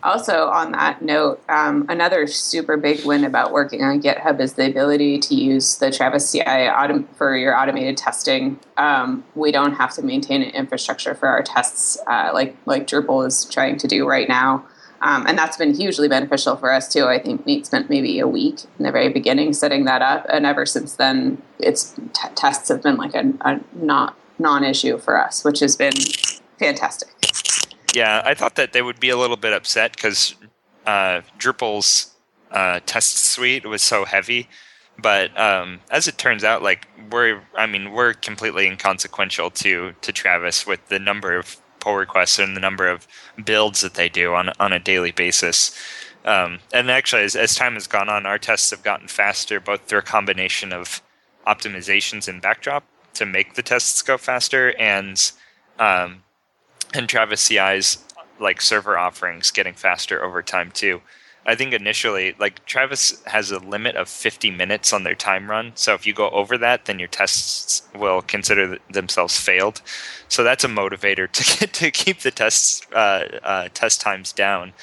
Also, on that note, um, another super big win about working on GitHub is the ability to use the Travis C I autom- for your automated testing. Um, we don't have to maintain an infrastructure for our tests uh, like, like Drupal is trying to do right now. Um, and that's been hugely beneficial for us, too. I think Nate spent maybe a week in the very beginning setting that up. And ever since then, its t- tests have been like a, a not, non-issue for us, which has been fantastic. Yeah, I thought that they would be a little bit upset because uh, Drupal's uh, test suite was so heavy. But um, as it turns out, like we're, I mean, we're completely inconsequential to to Travis with the number of pull requests and the number of builds that they do on on a daily basis. Um, and actually, as, as time has gone on, our tests have gotten faster, both through a combination of optimizations in Backdrop to make the tests go faster, and um, and Travis C I's like server offerings getting faster over time too. I think initially, like Travis has a limit of fifty minutes on their time run. So if you go over that, then your tests will consider th- themselves failed. So that's a motivator to get, to keep the tests uh, uh, test times down.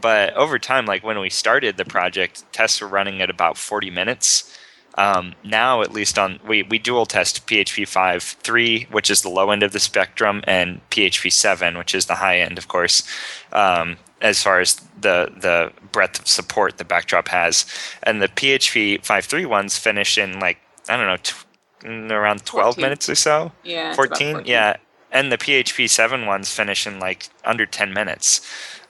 But over time, like when we started the project, tests were running at about forty minutes. Um, now, at least on we we dual test P H P five point three, which is the low end of the spectrum, and P H P seven, which is the high end, of course. Um, as far as the the breadth of support the Backdrop has. And the P H P five point three ones finish in, like, I don't know, tw- around twelve fourteen minutes or so? Yeah, fourteen? Yeah. And the P H P seven ones finish in, like, under ten minutes,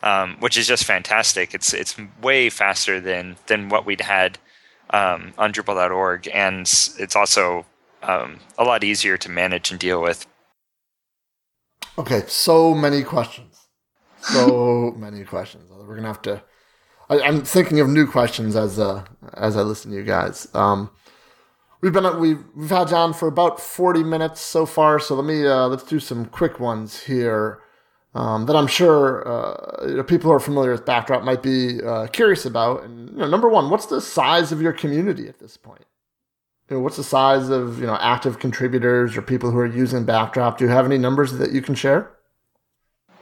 um, which is just fantastic. It's it's way faster than, than what we'd had um, on Drupal dot org, and it's also um, a lot easier to manage and deal with. Okay, so many questions. So many questions. We're gonna have to. I, I'm thinking of new questions as uh, as I listen to you guys. Um, we've been we've we've had John for about forty minutes so far. So let me uh, let's do some quick ones here um, that I'm sure uh, you know, people who are familiar with Backdrop might be uh, curious about. And you know, number one, what's the size of your community at this point? You know, what's the size of you know active contributors or people who are using Backdrop? Do you have any numbers that you can share?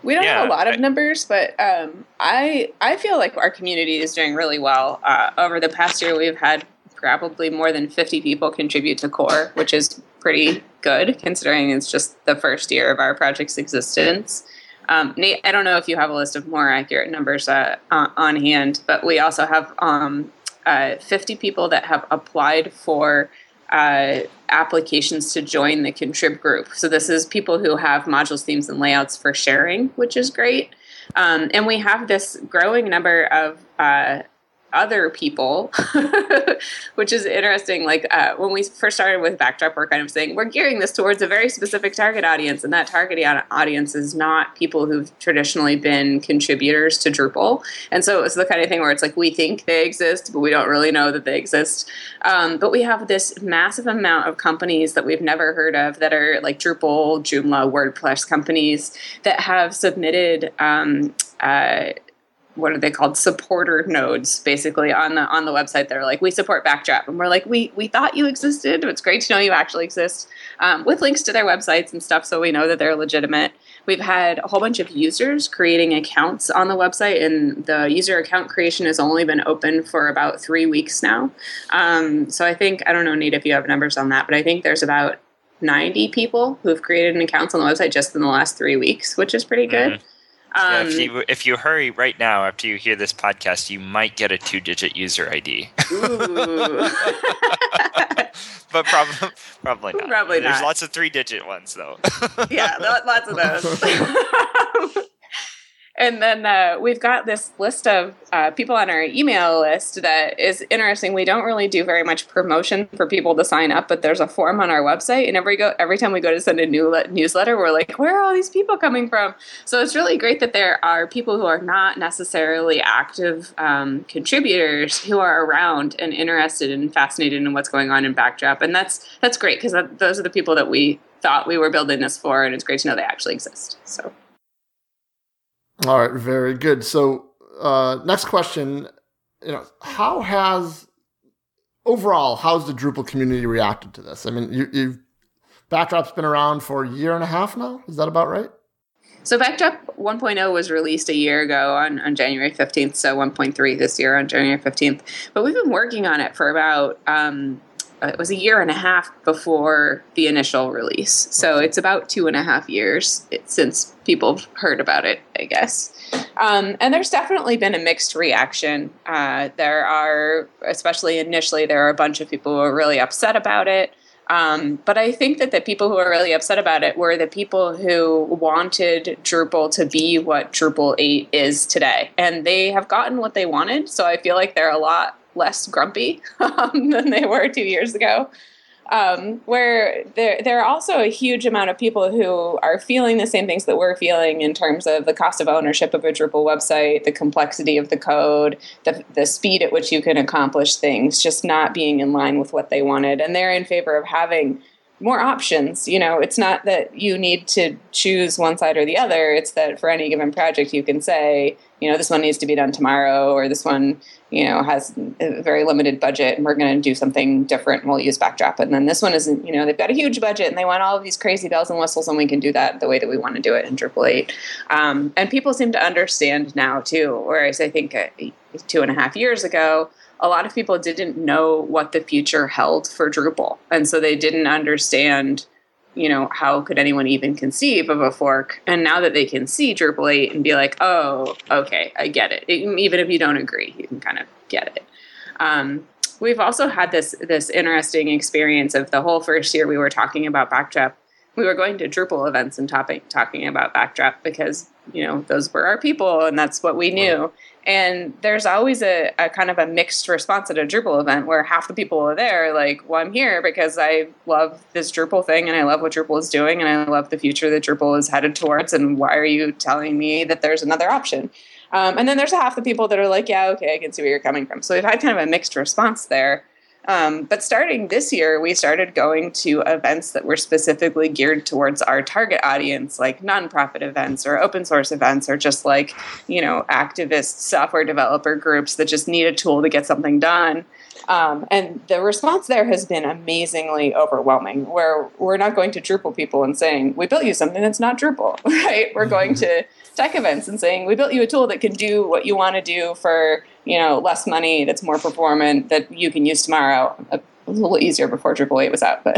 We don't yeah, have a lot of I, numbers, but um, I I feel like our community is doing really well. Uh, over the past year, we've had probably more than fifty people contribute to core, which is pretty good considering it's just the first year of our project's existence. Um, Nate, I don't know if you have a list of more accurate numbers uh, on hand, but we also have um, uh, fifty people that have applied for Uh, applications to join the contrib group. So this is people who have modules, themes, and layouts for sharing, which is great. Um, and we have this growing number of uh, other people, which is interesting. Like uh, when we first started with Backdrop, we're kind of saying we're gearing this towards a very specific target audience, and that target audience is not people who've traditionally been contributors to Drupal. And so it's the kind of thing where it's like we think they exist, but we don't really know that they exist. Um, but we have this massive amount of companies that we've never heard of that are like Drupal, Joomla, WordPress companies that have submitted um, uh, what are they called? Supporter nodes, basically on the on the website. They're like, we support Backdrop, and we're like, we we thought you existed. It's great to know you actually exist, um, with links to their websites and stuff, so we know that they're legitimate. We've had a whole bunch of users creating accounts on the website, and the user account creation has only been open for about three weeks now. Um, so I think, I don't know, Nate, if you have numbers on that, but I think there's about ninety people who've created an account on the website just in the last three weeks, which is pretty good. Mm-hmm. Yeah, if, you, if you hurry right now after you hear this podcast, you might get a two-digit user I D. Ooh. But prob- probably not. Probably not. There's lots of three-digit ones, though. Yeah, lots of those. And then uh, we've got this list of uh, people on our email list that is interesting. We don't really do very much promotion for people to sign up, but there's a form on our website. And every go every time we go to send a new le- newsletter, we're like, where are all these people coming from? So it's really great that there are people who are not necessarily active um, contributors who are around and interested and fascinated in what's going on in Backdrop. And that's that's great because that, those are the people that we thought we were building this for, and it's great to know they actually exist. So. All right, very good. So, uh, next question, you know, how has overall, how's the Drupal community reacted to this? I mean, you, you've Backdrop's been around for a year and a half now. Is that about right? So Backdrop one point oh was released a year ago on, on January fifteenth. So one point three this year on January fifteenth, but we've been working on it for about, um, it was a year and a half before the initial release. So it's about two and a half years since people heard about it, I guess. Um, and there's definitely been a mixed reaction. Uh, there are, especially initially, there are a bunch of people who are really upset about it. Um, but I think that the people who are really upset about it were the people who wanted Drupal to be what Drupal eight is today. And they have gotten what they wanted, so I feel like they're a lot less grumpy um, than they were two years ago. Um, where there, there are also a huge amount of people who are feeling the same things that we're feeling in terms of the cost of ownership of a Drupal website, the complexity of the code, the, the speed at which you can accomplish things, just not being in line with what they wanted. And they're in favor of having more options. You know, it's not that you need to choose one side or the other. It's that for any given project, you can say, you know, this one needs to be done tomorrow, or this one, you know, has a very limited budget and we're going to do something different and we'll use Backdrop. And then this one isn't, you know, they've got a huge budget and they want all of these crazy bells and whistles, and we can do that the way that we want to do it in Drupal eight. Um, and people seem to understand now too, whereas I think uh, two and a half years ago, a lot of people didn't know what the future held for Drupal. And so they didn't understand, you know, how could anyone even conceive of a fork? And now that they can see Drupal eight and be like, oh, okay, I get it. it. Even if you don't agree, you can kind of get it. Um, we've also had this this interesting experience of the whole first year we were talking about Backdrop. We were going to Drupal events and topic, talking about Backdrop because, you know, those were our people and that's what we knew. And there's always a, a kind of a mixed response at a Drupal event where half the people are there like, well, I'm here because I love this Drupal thing and I love what Drupal is doing and I love the future that Drupal is headed towards, and why are you telling me that there's another option? Um, and then there's half the people that are like, yeah, okay, I can see where you're coming from. So we've had kind of a mixed response there. Um, but starting this year, we started going to events that were specifically geared towards our target audience, like nonprofit events or open source events, or just like, you know, activist software developer groups that just need a tool to get something done. Um, and the response there has been amazingly overwhelming, where we're not going to Drupal people and saying, we built you something that's not Drupal, right? We're going to tech events and saying, we built you a tool that can do what you want to do for, you know, less money, that's more performant, that you can use tomorrow. A little easier before Drupal eight was out, but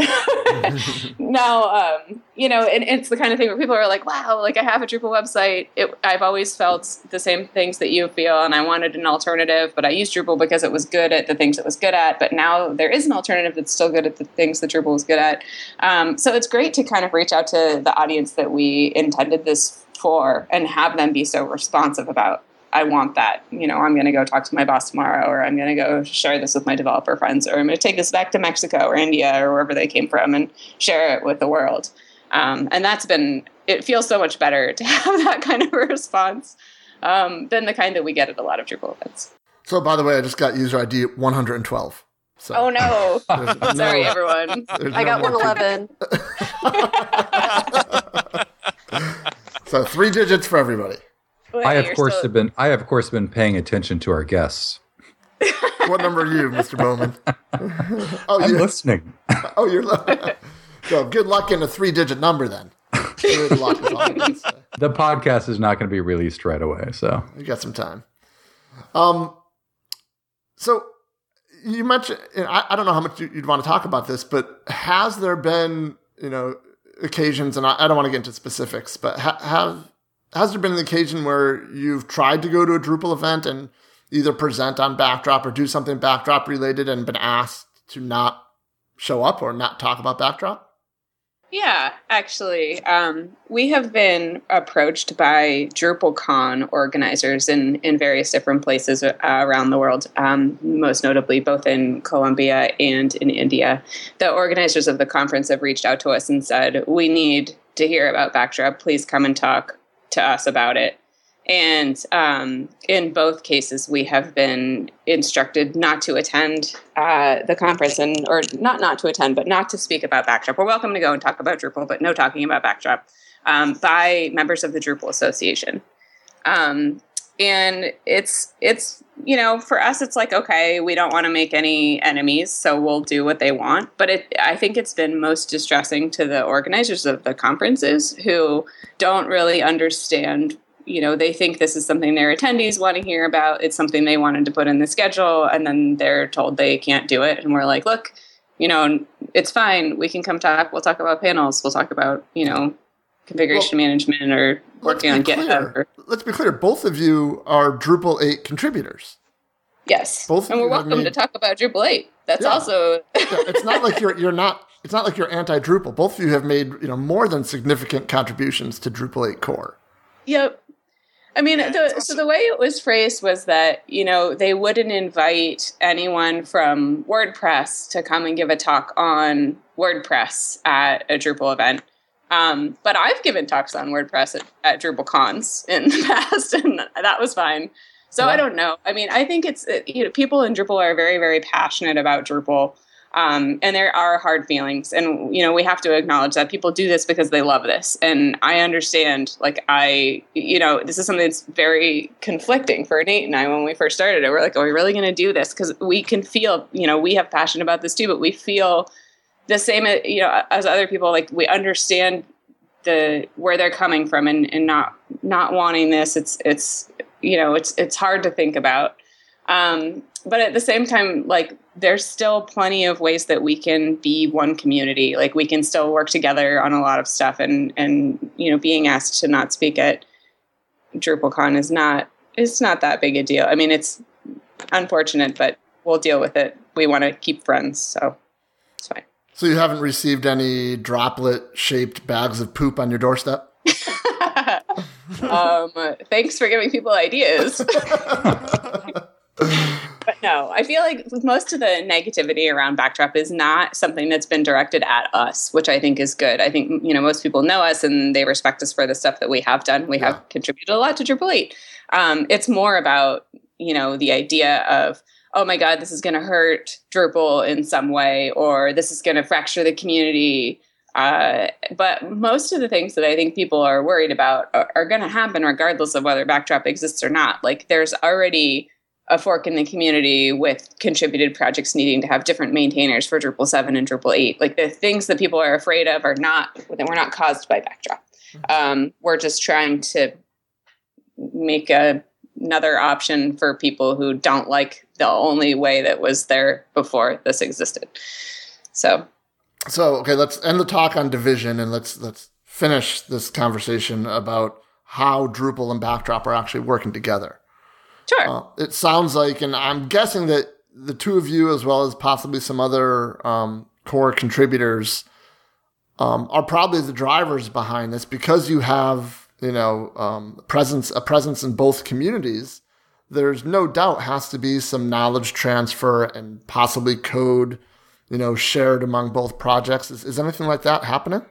now, um, you know, and it's the kind of thing where people are like, wow, like I have a Drupal website. It, I've always felt the same things that you feel, and I wanted an alternative, but I used Drupal because it was good at the things it was good at, but now there is an alternative that's still good at the things that Drupal is good at. Um, so it's great to kind of reach out to the audience that we intended this for and have them be so responsive about, I want that, you know, I'm going to go talk to my boss tomorrow, or I'm going to go share this with my developer friends, or I'm going to take this back to Mexico or India or wherever they came from and share it with the world. Um, and that's been, it feels so much better to have that kind of a response um, than the kind that we get at a lot of Drupal events. So by the way, I just got user I D one hundred twelve. So. Oh, no. no. Sorry, everyone. I got no one eleven. So three digits for everybody. Well, I, of course, still... have been, I, have course, been paying attention to our guests. What number are you, Mister Bowman? Oh, I'm you're... listening. Oh, you're listening. So good luck in a three-digit number, then. Good luck. The podcast is not going to be released right away, so. You got some time. Um. So you mentioned, you know, I, I don't know how much you'd want to talk about this, but has there been, you know, occasions, and I, I don't want to get into specifics, but ha- have... Has there been an occasion where you've tried to go to a Drupal event and either present on Backdrop or do something Backdrop related and been asked to not show up or not talk about Backdrop? Yeah, actually, um, we have been approached by DrupalCon organizers in, in various different places uh, around the world, um, most notably both in Colombia and in India. The organizers of the conference have reached out to us and said, we need to hear about Backdrop. Please come and talk to us about it. And um, in both cases, we have been instructed not to attend uh, the conference, and or not not to attend, but not to speak about Backdrop. We're welcome to go and talk about Drupal, but no talking about Backdrop um, by members of the Drupal Association. Um, and it's, it's you know, for us, it's like, okay, we don't want to make any enemies, so we'll do what they want. But it, I think it's been most distressing to the organizers of the conferences who don't really understand, you know, they think this is something their attendees want to hear about. It's something they wanted to put in the schedule, and then they're told they can't do it. And we're like, look, you know, it's fine. We can come talk. We'll talk about panels. We'll talk about, you know, configuration well, management or working on GitHub. Or, let's be clear. Both of you are Drupal eight contributors. Yes. Both and we're welcome I mean, to talk about Drupal eight. That's yeah. also... Yeah, it's not like you're you're not it's not like you're anti-Drupal. Both of you have made, you know, more than significant contributions to Drupal eight core. Yep. I mean, yeah, the, so the way it was phrased was that, you know, they wouldn't invite anyone from WordPress to come and give a talk on WordPress at a Drupal event. Um, but I've given talks on WordPress at, at Drupal cons in the past, and that was fine. So yeah. I don't know. I mean, I think it's, you know, people in Drupal are very, very passionate about Drupal. Um, and there are hard feelings, and, you know, we have to acknowledge that people do this because they love this. And I understand, like, I, you know, this is something that's very conflicting for Nate and I when we first started it. We're like, are we really going to do this? Because we can feel, you know, we have passion about this too, but we feel the same, you know, as other people. Like, we understand the, where they're coming from, and, and not, not wanting this. It's, it's, you know, it's, it's hard to think about. Um, but at the same time, like, there's still plenty of ways that we can be one community. Like, we can still work together on a lot of stuff, and, and, you know, being asked to not speak at DrupalCon is not, it's not that big a deal. I mean, it's unfortunate, but we'll deal with it. We want to keep friends, so it's fine. So you haven't received any droplet-shaped bags of poop on your doorstep? um, thanks for giving people ideas. But no, I feel like most of the negativity around Backdrop is not something that's been directed at us, which I think is good. I think, you know, most people know us and they respect us for the stuff that we have done. We yeah. have contributed a lot to Drupal eight. Um, it's more about, you know, the idea of, oh my God, this is going to hurt Drupal in some way, or this is going to fracture the community. Uh, but most of the things that I think people are worried about are, are going to happen regardless of whether Backdrop exists or not. Like, there's already a fork in the community with contributed projects needing to have different maintainers for Drupal seven and Drupal eight. Like, the things that people are afraid of are not, that we're not caused by Backdrop. Um, we're just trying to make a, another option for people who don't like the only way that was there before this existed. So, so okay, let's end the talk on division, and let's let's finish this conversation about how Drupal and Backdrop are actually working together. Sure. Uh, it sounds like, and I'm guessing that the two of you, as well as possibly some other um, core contributors, um, are probably the drivers behind this, because you have, you know, um, presence a presence in both communities. There's no doubt has to be some knowledge transfer and possibly code, you know, shared among both projects. Is, is anything like that happening?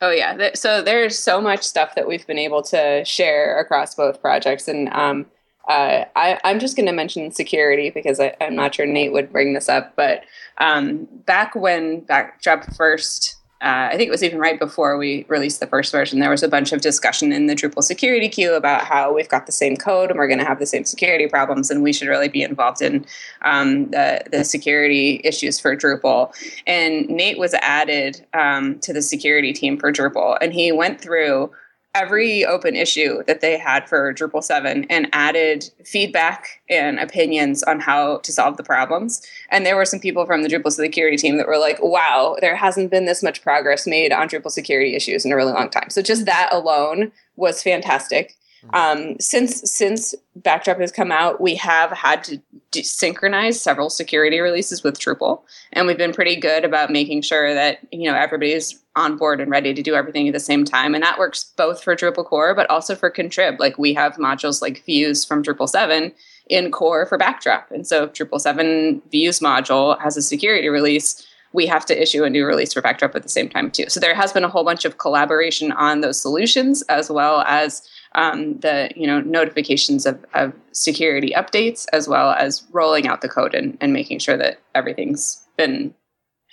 Oh, yeah. So there's so much stuff that we've been able to share across both projects, and um, Uh, I, I'm just going to mention security because I, I'm not sure Nate would bring this up, but um, back when Backdrop first, uh, I think it was even right before we released the first version, there was a bunch of discussion in the Drupal security queue about how we've got the same code and we're going to have the same security problems, and we should really be involved in um, the, the security issues for Drupal. And Nate was added um, to the security team for Drupal, and he went through every open issue that they had for Drupal seven and added feedback and opinions on how to solve the problems. And there were some people from the Drupal security team that were like, wow, there hasn't been this much progress made on Drupal security issues in a really long time. So just that alone was fantastic. Um, since since Backdrop has come out, we have had to de- synchronize several security releases with Drupal, and we've been pretty good about making sure that, you know, everybody's on board and ready to do everything at the same time, and that works both for Drupal core but also for Contrib. Like, we have modules like views from Drupal seven in core for Backdrop, and so if Drupal seven views module has a security release, we have to issue a new release for Backdrop at the same time too. So there has been a whole bunch of collaboration on those solutions, as well as Um, the, you know, notifications of, of security updates, as well as rolling out the code and, and making sure that everything's been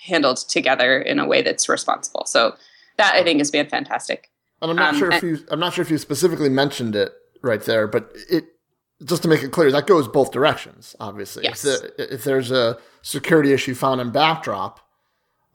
handled together in a way that's responsible. So that, I think, has been fantastic. And I'm not um, sure if you, I'm not sure if you specifically mentioned it right there, but it, just to make it clear, that goes both directions. Obviously, yes. if, the, if there's a security issue found in Backdrop,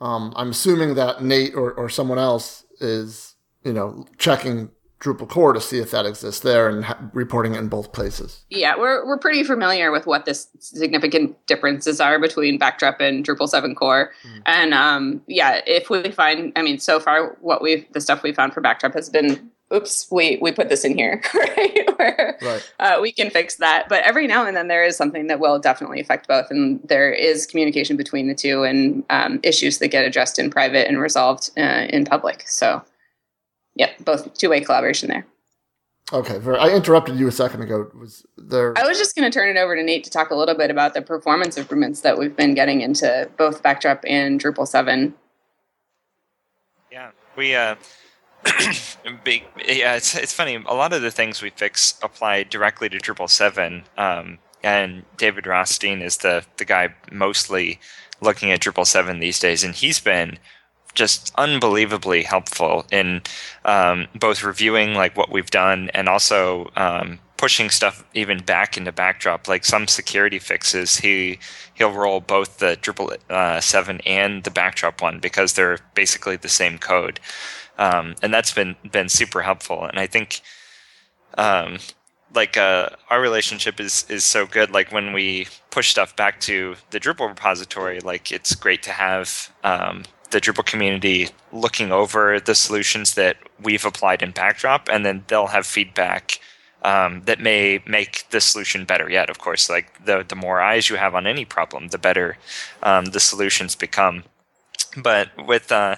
um, I'm assuming that Nate or, or someone else is, you know, checking Drupal core to see if that exists there and ha- reporting it in both places. Yeah, we're we're pretty familiar with what the significant differences are between Backdrop and Drupal seven core. Mm-hmm. And um, yeah, if we find, I mean, so far what we've, the stuff we found for Backdrop has been oops, we, we put this in here, right? Where, right. Uh, we can fix that. But every now and then there is something that will definitely affect both. And there is communication between the two and um, issues that get addressed in private and resolved uh, in public. So, yep, both two-way collaboration there. Okay. Very, I interrupted you a second ago. Was there? I was just going to turn it over to Nate to talk a little bit about the performance improvements that we've been getting into both Backdrop and Drupal seven. Yeah, we... Uh... Big, yeah, it's it's funny. A lot of the things we fix apply directly to Drupal seven, um, and David Rothstein is the, the guy mostly looking at Drupal seven these days, and he's been just unbelievably helpful in um, both reviewing like what we've done and also um, pushing stuff even back into Backdrop. Like some security fixes, he he'll roll both the Drupal uh, seven and the Backdrop one because they're basically the same code. Um, and that's been, been super helpful. And I think, um, like, uh, our relationship is, is so good. Like when we push stuff back to the Drupal repository, like it's great to have, um, the Drupal community looking over the solutions that we've applied in Backdrop, and then they'll have feedback, um, that may make the solution better yet. Of course, like the, the more eyes you have on any problem, the better, um, the solutions become. But with, uh,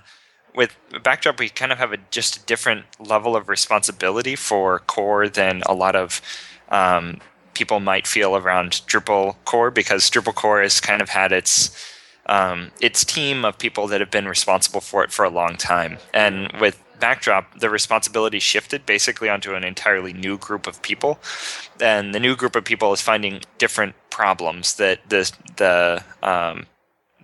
with Backdrop, we kind of have a just a different level of responsibility for core than a lot of um, people might feel around Drupal core, because Drupal core has kind of had its um, its team of people that have been responsible for it for a long time. And with Backdrop, the responsibility shifted basically onto an entirely new group of people. And the new group of people is finding different problems that the the um,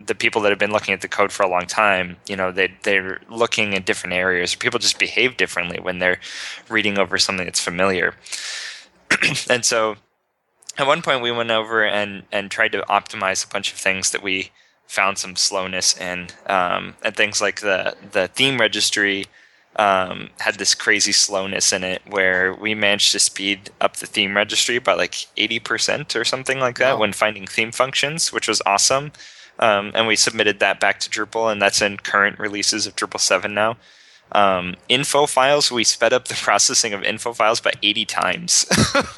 the people that have been looking at the code for a long time, you know, they, they're looking in different areas. People just behave differently when they're reading over something that's familiar. And so at one point we went over and, and tried to optimize a bunch of things that we found some slowness in. Um, and things like the, the theme registry um, had this crazy slowness in it where we managed to speed up the theme registry by like eighty percent or something like that. Wow. When finding theme functions, which was awesome. Um, and we submitted that back to Drupal, and that's in current releases of Drupal seven now. Um, info files, we sped up the processing of info files by eighty times.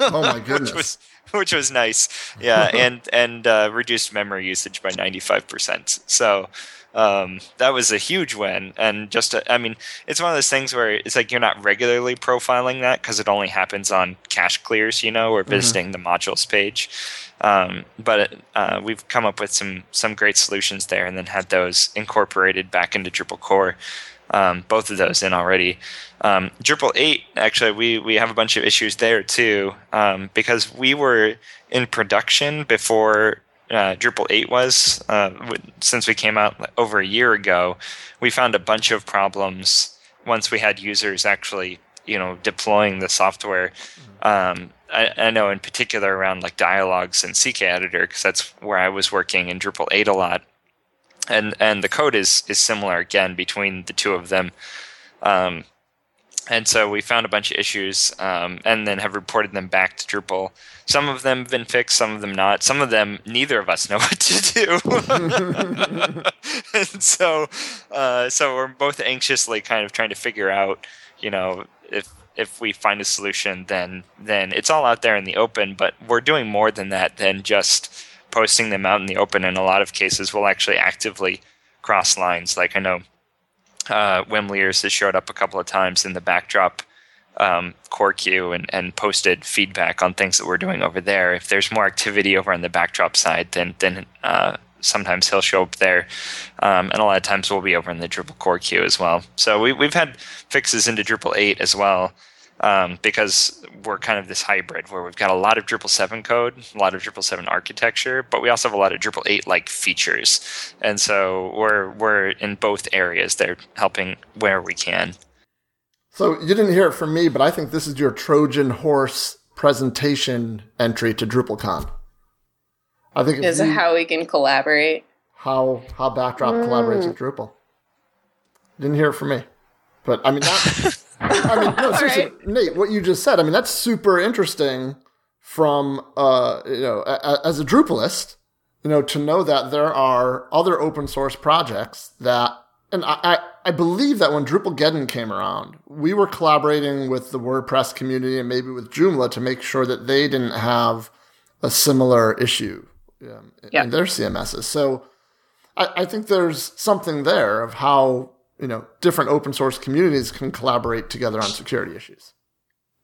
Oh my goodness. Which was, which was nice. Yeah, and, and uh, reduced memory usage by ninety-five percent. So um, that was a huge win. And just, a, I mean, it's one of those things where it's like you're not regularly profiling that because it only happens on cache clears, you know, or visiting mm-hmm. the modules page. Um, but uh, we've come up with some some great solutions there, and then had those incorporated back into Drupal core. Um, both of those in already. Um, Drupal eight, actually, we, we have a bunch of issues there too, um, because we were in production before uh, Drupal eight was. Uh, since we came out over a year ago, we found a bunch of problems once we had users actually, you know, deploying the software. Um, I, I know in particular around like dialogues and C K Editor, because that's where I was working in Drupal eight a lot. And and the code is, is similar, again, between the two of them. Um, and so we found a bunch of issues um, and then have reported them back to Drupal. Some of them have been fixed, some of them not. Some of them, neither of us know what to do. And so, uh, so we're both anxiously kind of trying to figure out, you know, if... if we find a solution, then then it's all out there in the open. But we're doing more than that than just posting them out in the open. In a lot of cases, we'll actually actively cross lines. Like I know uh, Wim Lears has showed up a couple of times in the Backdrop um, core queue and, and posted feedback on things that we're doing over there. If there's more activity over on the Backdrop side, then, then uh, sometimes he'll show up there. Um, and a lot of times we'll be over in the Drupal core queue as well. So we, we've had fixes into Drupal eight as well. Um, because we're kind of this hybrid where we've got a lot of Drupal seven code, a lot of Drupal seven architecture, but we also have a lot of Drupal eight like features, and so we're we're in both areas. They're helping where we can. So you didn't hear it from me, but I think this is your Trojan horse presentation entry to DrupalCon. I think is we, how we can collaborate. How how Backdrop mm. collaborates with Drupal. Didn't hear it from me, but I mean. That, I mean, no, seriously, right. Nate, what you just said, I mean, that's super interesting from, uh, you know, a, a, as a Drupalist, you know, to know that there are other open source projects that, and I, I, I believe that when Drupalgeddon came around, we were collaborating with the WordPress community and maybe with Joomla to make sure that they didn't have a similar issue um, yeah. in their C M Ss. So I, I think there's something there of how, you know, different open source communities can collaborate together on security issues.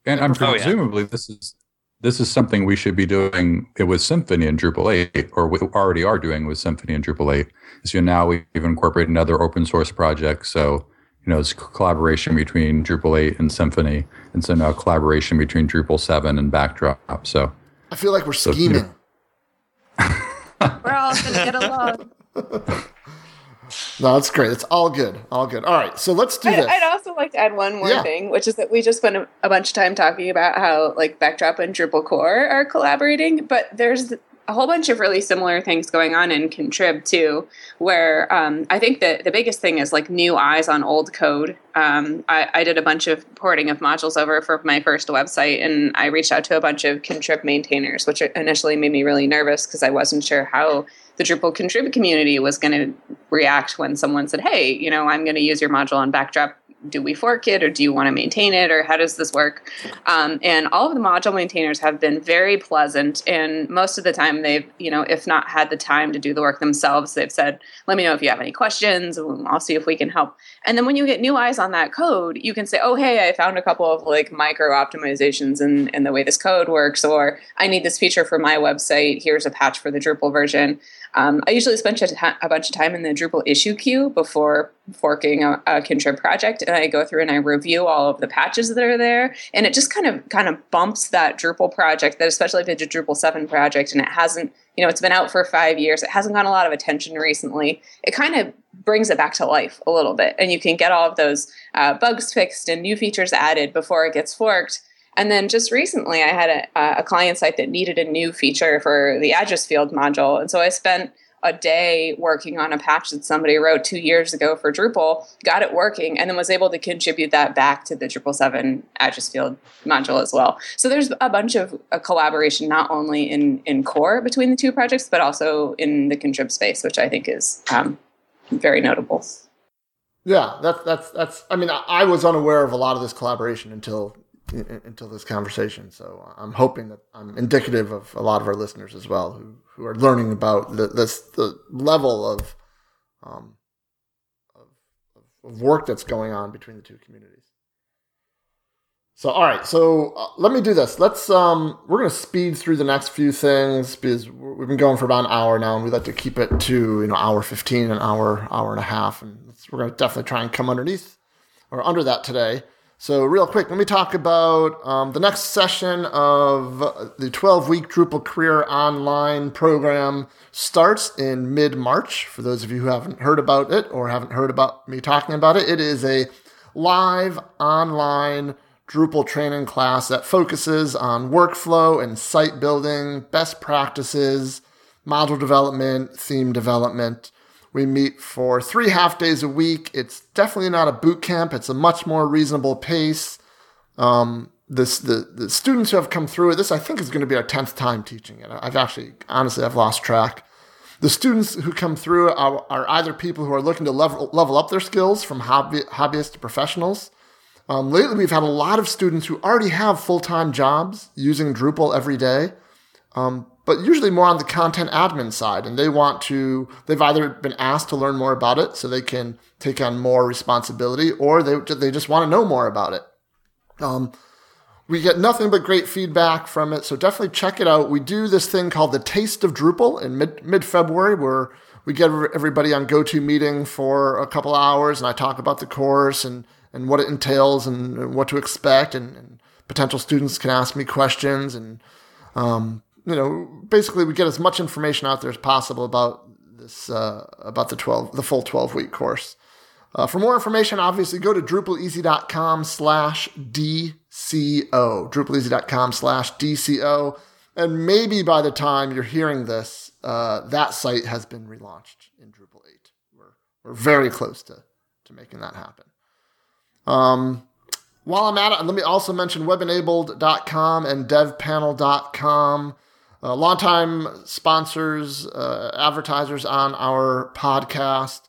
And I'm oh, presumably yeah. this is this is something we should be doing with Symfony and Drupal eight, or we already are doing with Symfony and Drupal eight. So now we've incorporated another open source project. So, you know, it's collaboration between Drupal eight and Symfony. And so now collaboration between Drupal seven and Backdrop. So I feel like we're scheming. So, we're all going to get along. No, it's great. It's all good. All good. All right. So let's do I, this. I'd also like to add one more yeah. thing, which is that we just spent a, a bunch of time talking about how like Backdrop and Drupal core are collaborating, but there's a whole bunch of really similar things going on in Contrib too, where um, I think that the biggest thing is like new eyes on old code. Um, I, I did a bunch of porting of modules over for my first website, and I reached out to a bunch of Contrib maintainers, which initially made me really nervous because I wasn't sure how the Drupal Contrib community was going to react when someone said, hey, you know, I'm going to use your module on Backdrop. Do we fork it, or do you want to maintain it, or how does this work? Um, and all of the module maintainers have been very pleasant, and most of the time they've, you know, if not had the time to do the work themselves, they've said, let me know if you have any questions, and I'll see if we can help. And then when you get new eyes on that code, you can say, oh, hey, I found a couple of like micro optimizations in, in the way this code works, or I need this feature for my website. Here's a patch for the Drupal version. Um, I usually spend a bunch of time in the Drupal issue queue before forking a, a Contrib project, and I go through and I review all of the patches that are there, and it just kind of kind of bumps that Drupal project, that especially if it's a Drupal seven project and it hasn't, you know, it's been out for five years, it hasn't gotten a lot of attention recently, it kind of brings it back to life a little bit, and you can get all of those uh, bugs fixed and new features added before it gets forked. And then just recently, I had a, a client site that needed a new feature for the address field module. And so I spent a day working on a patch that somebody wrote two years ago for Drupal, got it working, and then was able to contribute that back to the Drupal seven address field module as well. So there's a bunch of a collaboration, not only in, in core between the two projects, but also in the Contrib space, which I think is um, very notable. Yeah, that's, that's, that's, I mean, I, I was unaware of a lot of this collaboration until... until this conversation. So I'm hoping that I'm indicative of a lot of our listeners as well, who, who are learning about the, this, the level of, um, of, of work that's going on between the two communities. So, all right. So uh, let me do this. Let's, um, we're going to speed through the next few things because we've been going for about an hour now, and we like to keep it to, you know, hour fifteen, an hour, hour and a half. And we're going to definitely try and come underneath or under that today. So real quick, let me talk about um, the next session of the twelve-week Drupal Career Online program starts in mid-March. For those of you who haven't heard about it or haven't heard about me talking about it, it is a live online Drupal training class that focuses on workflow and site building, best practices, module development, theme development. We meet for three half days a week. It's definitely not a boot camp. It's a much more reasonable pace. Um, this, the, the students who have come through it, this I think is going to be our tenth time teaching it. I've actually, honestly, I've lost track. The students who come through are, are either people who are looking to level, level up their skills from hobby, hobbyists to professionals. Um, lately, we've had a lot of students who already have full-time jobs using Drupal every day. Um, but usually more on the content admin side, and they want to, they've either been asked to learn more about it so they can take on more responsibility, or they they just want to know more about it. Um, we get nothing but great feedback from it, so definitely check it out. We do this thing called the Taste of Drupal in mid, mid-February, where we get everybody on GoToMeeting for a couple hours, and I talk about the course and, and what it entails and what to expect, and, and potential students can ask me questions, and um you know, basically we get as much information out there as possible about this, uh, about the twelve, the full twelve-week course. Uh, for more information, obviously, go to DrupalEasy.com slash DCO, DrupalEasy.com slash DCO. And maybe by the time you're hearing this, uh, that site has been relaunched in Drupal eight. We're, we're very close to, to making that happen. Um, while I'm at it, let me also mention webenabled dot com and devpanel dot com. Uh, longtime sponsors, uh, advertisers on our podcast.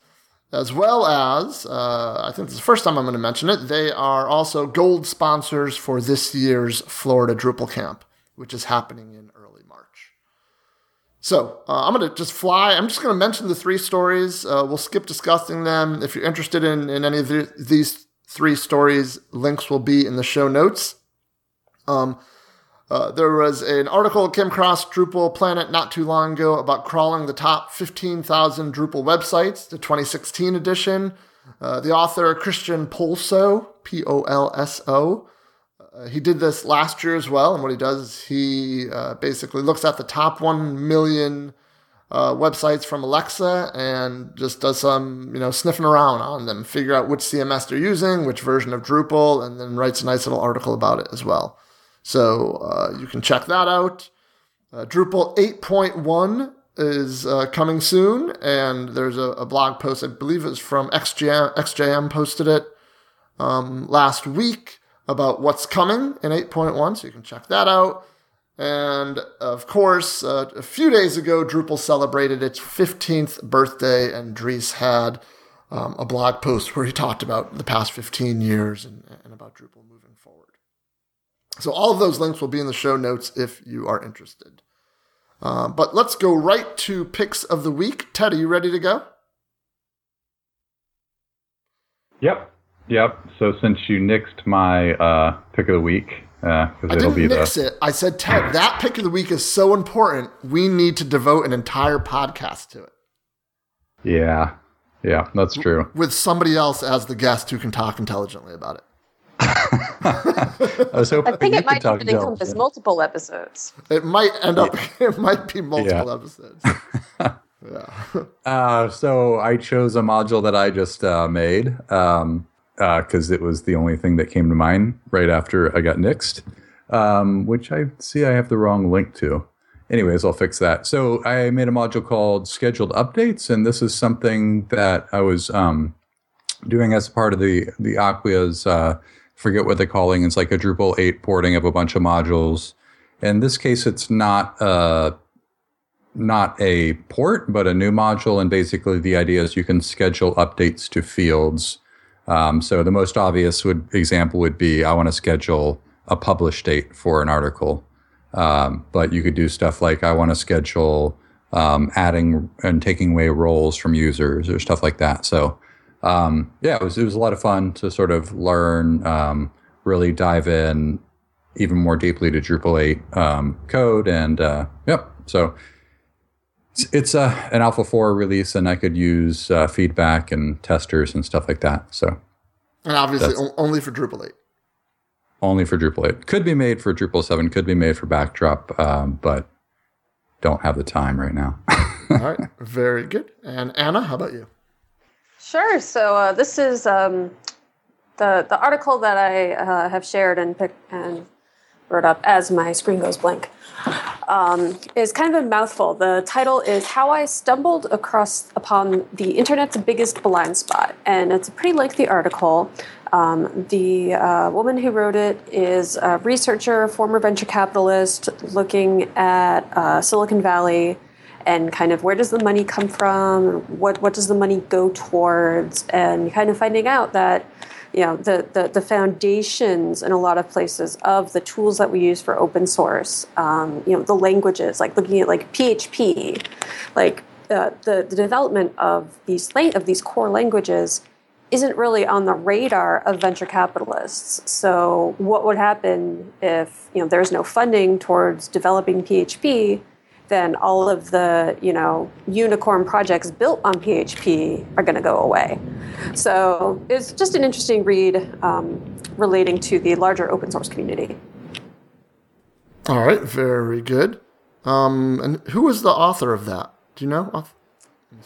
as well as, uh, I think this is the first time I'm going to mention it, they are also gold sponsors for this year's Florida Drupal Camp, which is happening in early March. So uh, I'm going to just fly. I'm just going to mention the three stories. Uh, we'll skip discussing them. If you're interested in, in any of the, these three stories, links will be in the show notes. Um, uh, there was an article that came across Drupal Planet not too long ago about crawling the top fifteen thousand Drupal websites, the twenty sixteen edition. Uh, the author, Christian Polso, P O L S O, uh, he did this last year as well. And what he does is he uh, basically looks at the top one million uh, websites from Alexa and just does some, you know, sniffing around on them, figure out which C M S they're using, which version of Drupal, and then writes a nice little article about it as well. So uh, you can check that out. Uh, Drupal eight point one is uh, coming soon, and there's a, a blog post, I believe it's from X J M, X J M posted it um, last week about what's coming in eight point one, so you can check that out. And, of course, uh, a few days ago, Drupal celebrated its fifteenth birthday, and Dries had um, a blog post where he talked about the past fifteen years and, and about Drupal moving forward. So all of those links will be in the show notes if you are interested. Uh, but let's go right to picks of the week. Ted, are you ready to go? Yep. Yep. So since you nixed my uh, pick of the week, because uh, it'll didn't be nix the... it. I said, Ted, that pick of the week is so important, we need to devote an entire podcast to it. Yeah. Yeah, that's true. With somebody else as the guest who can talk intelligently about it. I, was hoping I think it might even encompass this multiple episodes. It might end up. Yeah. It might be multiple yeah. episodes. yeah. Uh, so I chose a module that I just uh, made um, uh, because it was the only thing that came to mind right after I got nixed, um, which I see I have the wrong link to. Anyways, I'll fix that. So I made a module called Scheduled Updates, and this is something that I was um, doing as part of the the Aquia's. Uh, forget what they're calling. It's like a Drupal eight porting of a bunch of modules. In this case, it's not a, not a port, but a new module. And basically the idea is you can schedule updates to fields. Um, so the most obvious would, example would be, I want to schedule a publish date for an article. Um, but you could do stuff like, I want to schedule um, adding and taking away roles from users or stuff like that. So Um, yeah, it was it was a lot of fun to sort of learn, um, really dive in even more deeply to Drupal eight um, code, and uh, yep. So it's, it's uh, an Alpha four release, and I could use uh, feedback and testers and stuff like that. So, and obviously o- only for Drupal eight. Only for Drupal eight. Could be made for Drupal seven. Could be made for Backdrop, um, but don't have the time right now. All right, very good. And Anna, how about you? Sure. So uh, this is um, the the article that I uh, have shared and picked and wrote up as my screen goes blank. Um, is kind of a mouthful. The title is "How I Stumbled Across Upon the Internet's Biggest Blind Spot," and it's a pretty lengthy article. Um, the uh, woman who wrote it is a researcher, former venture capitalist, looking at uh, Silicon Valley. And kind of where does the money come from? What what does the money go towards? And kind of finding out that, you know, the the, the foundations in a lot of places of the tools that we use for open source, um, you know, the languages, like looking at like P H P, like uh, the the development of these la- of these core languages isn't really on the radar of venture capitalists. So what would happen if, you know, there's no funding towards developing P H P? Then all of the, you know, unicorn projects built on P H P are going to go away. So it's just an interesting read um, relating to the larger open source community. All right, very good. Um, and who was the author of that? Do you know?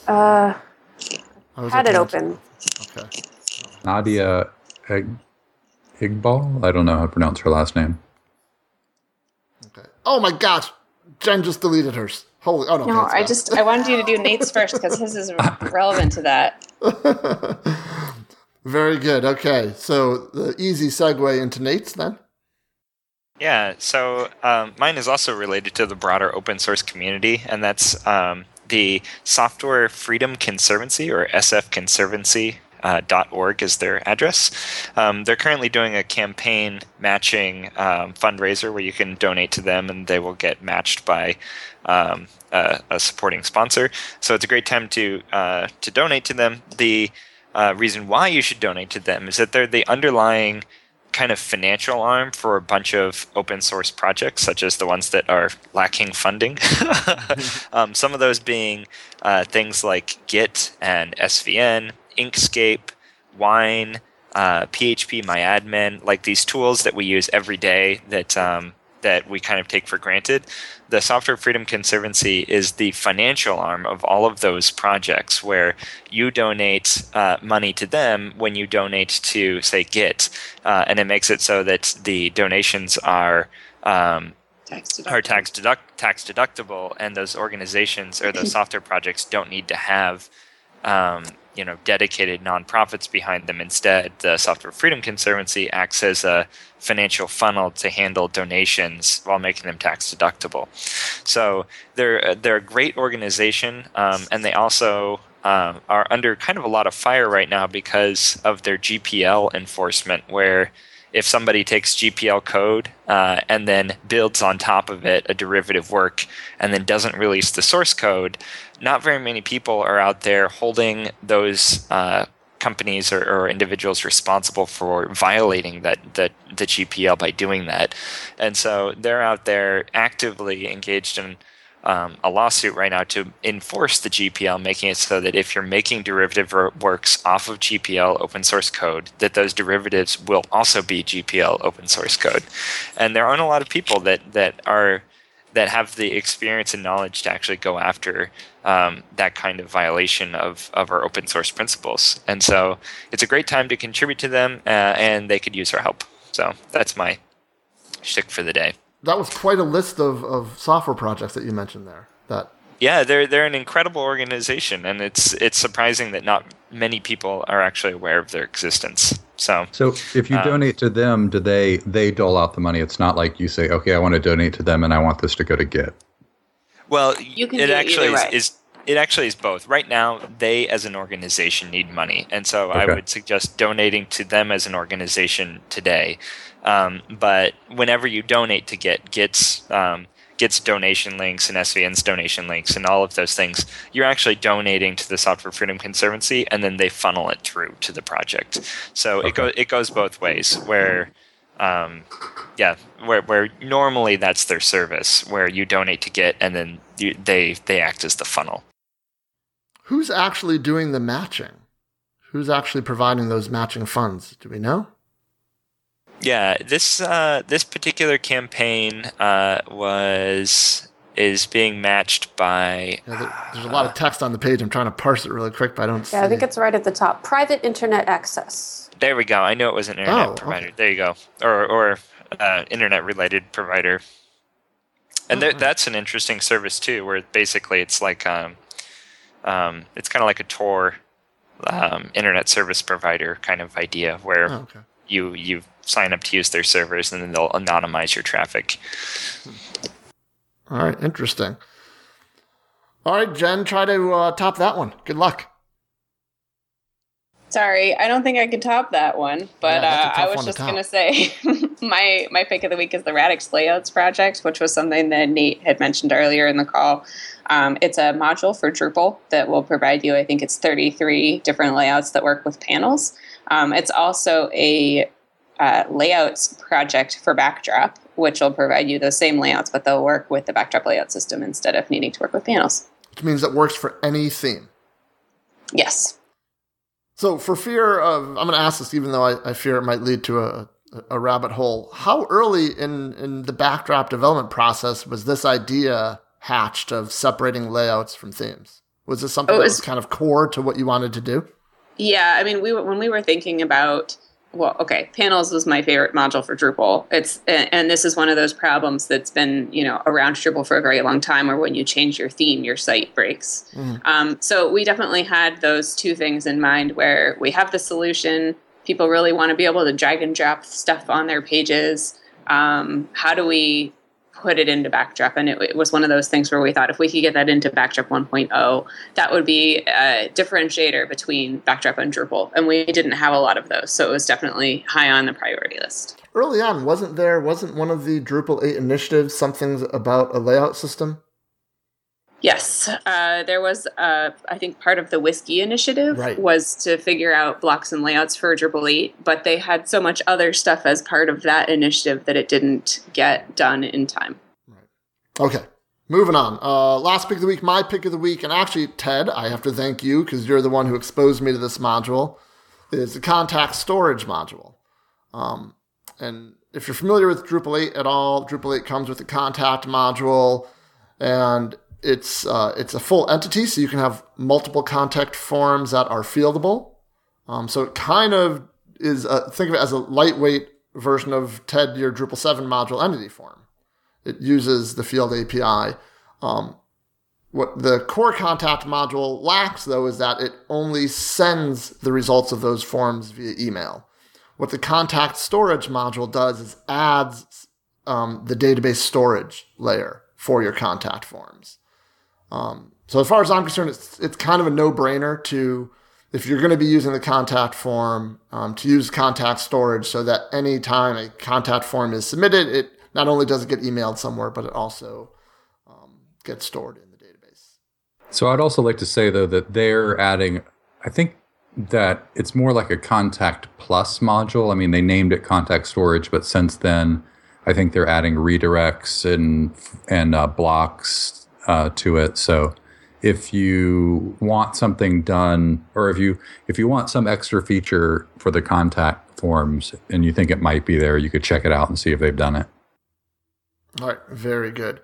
Uh, I had it open. Okay. Nadia Ig- Iqbal? I don't know how to pronounce her last name. Okay. Oh my gosh. Jen just deleted hers. Holy! Oh no! No, I just I wanted you to do Nate's first because his is relevant to that. Very good. Okay, so the easy segue into Nate's then. Yeah. So um, mine is also related to the broader open source community, and that's um, the Software Freedom Conservancy, or S F Conservancy dot org, uh, is their address. Um, they're currently doing a campaign matching um, fundraiser where you can donate to them and they will get matched by um, a, a supporting sponsor. So it's a great time to uh, to donate to them. The uh, reason why you should donate to them is that they're the underlying kind of financial arm for a bunch of open source projects, such as the ones that are lacking funding. um, some of those being uh, things like Git and S V N, Inkscape, Wine, uh, P H P, MyAdmin, like these tools that we use every day that um, that we kind of take for granted. The Software Freedom Conservancy is the financial arm of all of those projects, where you donate uh, money to them when you donate to, say, Git, uh, and it makes it so that the donations are um, tax deductible. are tax, deduct- tax deductible, and those organizations or those software projects don't need to have um, you know, dedicated nonprofits behind them. Instead, the Software Freedom Conservancy acts as a financial funnel to handle donations while making them tax deductible. So they're they're a great organization, um, and they also uh, are under kind of a lot of fire right now because of their G P L enforcement, where if somebody takes G P L code uh, and then builds on top of it a derivative work and then doesn't release the source code, not very many people are out there holding those uh, companies or, or individuals responsible for violating that, that the G P L by doing that. And so they're out there actively engaged in um, a lawsuit right now to enforce the G P L, making it so that if you're making derivative works off of G P L open source code, that those derivatives will also be G P L open source code. And there aren't a lot of people that, that are... that have the experience and knowledge to actually go after um, that kind of violation of, of our open source principles. And so it's a great time to contribute to them, uh, and they could use our help. So that's my shtick for the day. That was quite a list of, of software projects that you mentioned there. That Yeah, they're they're an incredible organization, and it's it's surprising that not many people are actually aware of their existence. So, so if you um, donate to them, do they they dole out the money? It's not like you say, okay, I want to donate to them, and I want this to go to Git. Well, you can it actually is, is it actually is both. Right now, they as an organization need money, and so okay. I would suggest donating to them as an organization today. Um, but whenever you donate to Git, Git's um, Git's donation links and S V N's donation links and all of those things, you're actually donating to the Software Freedom Conservancy, and then they funnel it through to the project. So okay. it goes it goes both ways. Where, um, yeah, where where normally that's their service, where you donate to Git, and then you, they they act as the funnel. Who's actually doing the matching? Who's actually providing those matching funds? Do we know? Yeah, this uh, this particular campaign uh, was is being matched by. Yeah, there, there's a lot of text on the page. I'm trying to parse it really quick, but I don't. Yeah, see. I think it's right at the top. Private internet access. There we go. I knew it was an internet oh, provider. Okay. There you go, or or uh, internet related provider. And oh, there, right. That's an interesting service too, where basically it's like um, um, it's kind of like a Tor um, internet service provider kind of idea where. Oh, okay. You you sign up to use their servers, and then they'll anonymize your traffic. All right, interesting. All right, Jen, try to uh, top that one. Good luck. Sorry, I don't think I could top that one, but yeah, uh, I was just going to say my my pick of the week is the Radix Layouts project, which was something that Nate had mentioned earlier in the call. Um, it's a module for Drupal that will provide you, I think it's thirty-three different layouts that work with panels. Um, it's also a uh, layouts project for Backdrop, which will provide you those same layouts, but they'll work with the Backdrop layout system instead of needing to work with panels. Which means it works for any theme. Yes. So for fear of, I'm going to ask this, even though I, I fear it might lead to a, a rabbit hole. How early in, in the Backdrop development process was this idea hatched of separating layouts from themes? Was this something oh, that was kind of core to what you wanted to do? Yeah, I mean, we when we were thinking about, well, okay, Panels was my favorite module for Drupal. It's and this is one of those problems that's been, you know, around Drupal for a very long time, where when you change your theme, your site breaks. Mm. Um, so we definitely had those two things in mind, where we have the solution. People really want to be able to drag and drop stuff on their pages. Um, how do we put it into Backdrop. And it, it was one of those things where we thought if we could get that into Backdrop one point oh, that would be a differentiator between Backdrop and Drupal. And we didn't have a lot of those. So it was definitely high on the priority list. Early on, wasn't there, wasn't one of the Drupal eight initiatives something about a layout system? Yes. Uh, there was, uh, I think, part of the Whiskey initiative right. was to figure out blocks and layouts for Drupal eight, but they had so much other stuff as part of that initiative that it didn't get done in time. Right. Okay. Moving on. Uh, last pick of the week, my pick of the week, and actually, Ted, I have to thank you because you're the one who exposed me to this module, is the Contact Storage module. Um, and if you're familiar with Drupal eight at all, Drupal eight comes with a Contact module, and It's uh, it's a full entity, so you can have multiple contact forms that are fieldable. Um, so it kind of is, a, think of it as a lightweight version of Ted, your Drupal seven module entity form. It uses the field A P I. Um, what the core contact module lacks, though, is that it only sends the results of those forms via email. What the contact storage module does is adds um, the database storage layer for your contact forms. Um, so as far as I'm concerned, it's it's kind of a no-brainer to, if you're going to be using the contact form, um, to use contact storage so that any time a contact form is submitted, it not only does it get emailed somewhere, but it also um, gets stored in the database. So I'd also like to say, though, that they're adding, I think that it's more like a Contact Plus module. I mean, they named it Contact Storage, but since then, I think they're adding redirects and, and uh, blocks Uh, to it. So if you want something done, or if you if you want some extra feature for the contact forms and you think it might be there, you could check it out and see if they've done it. All right. Very good.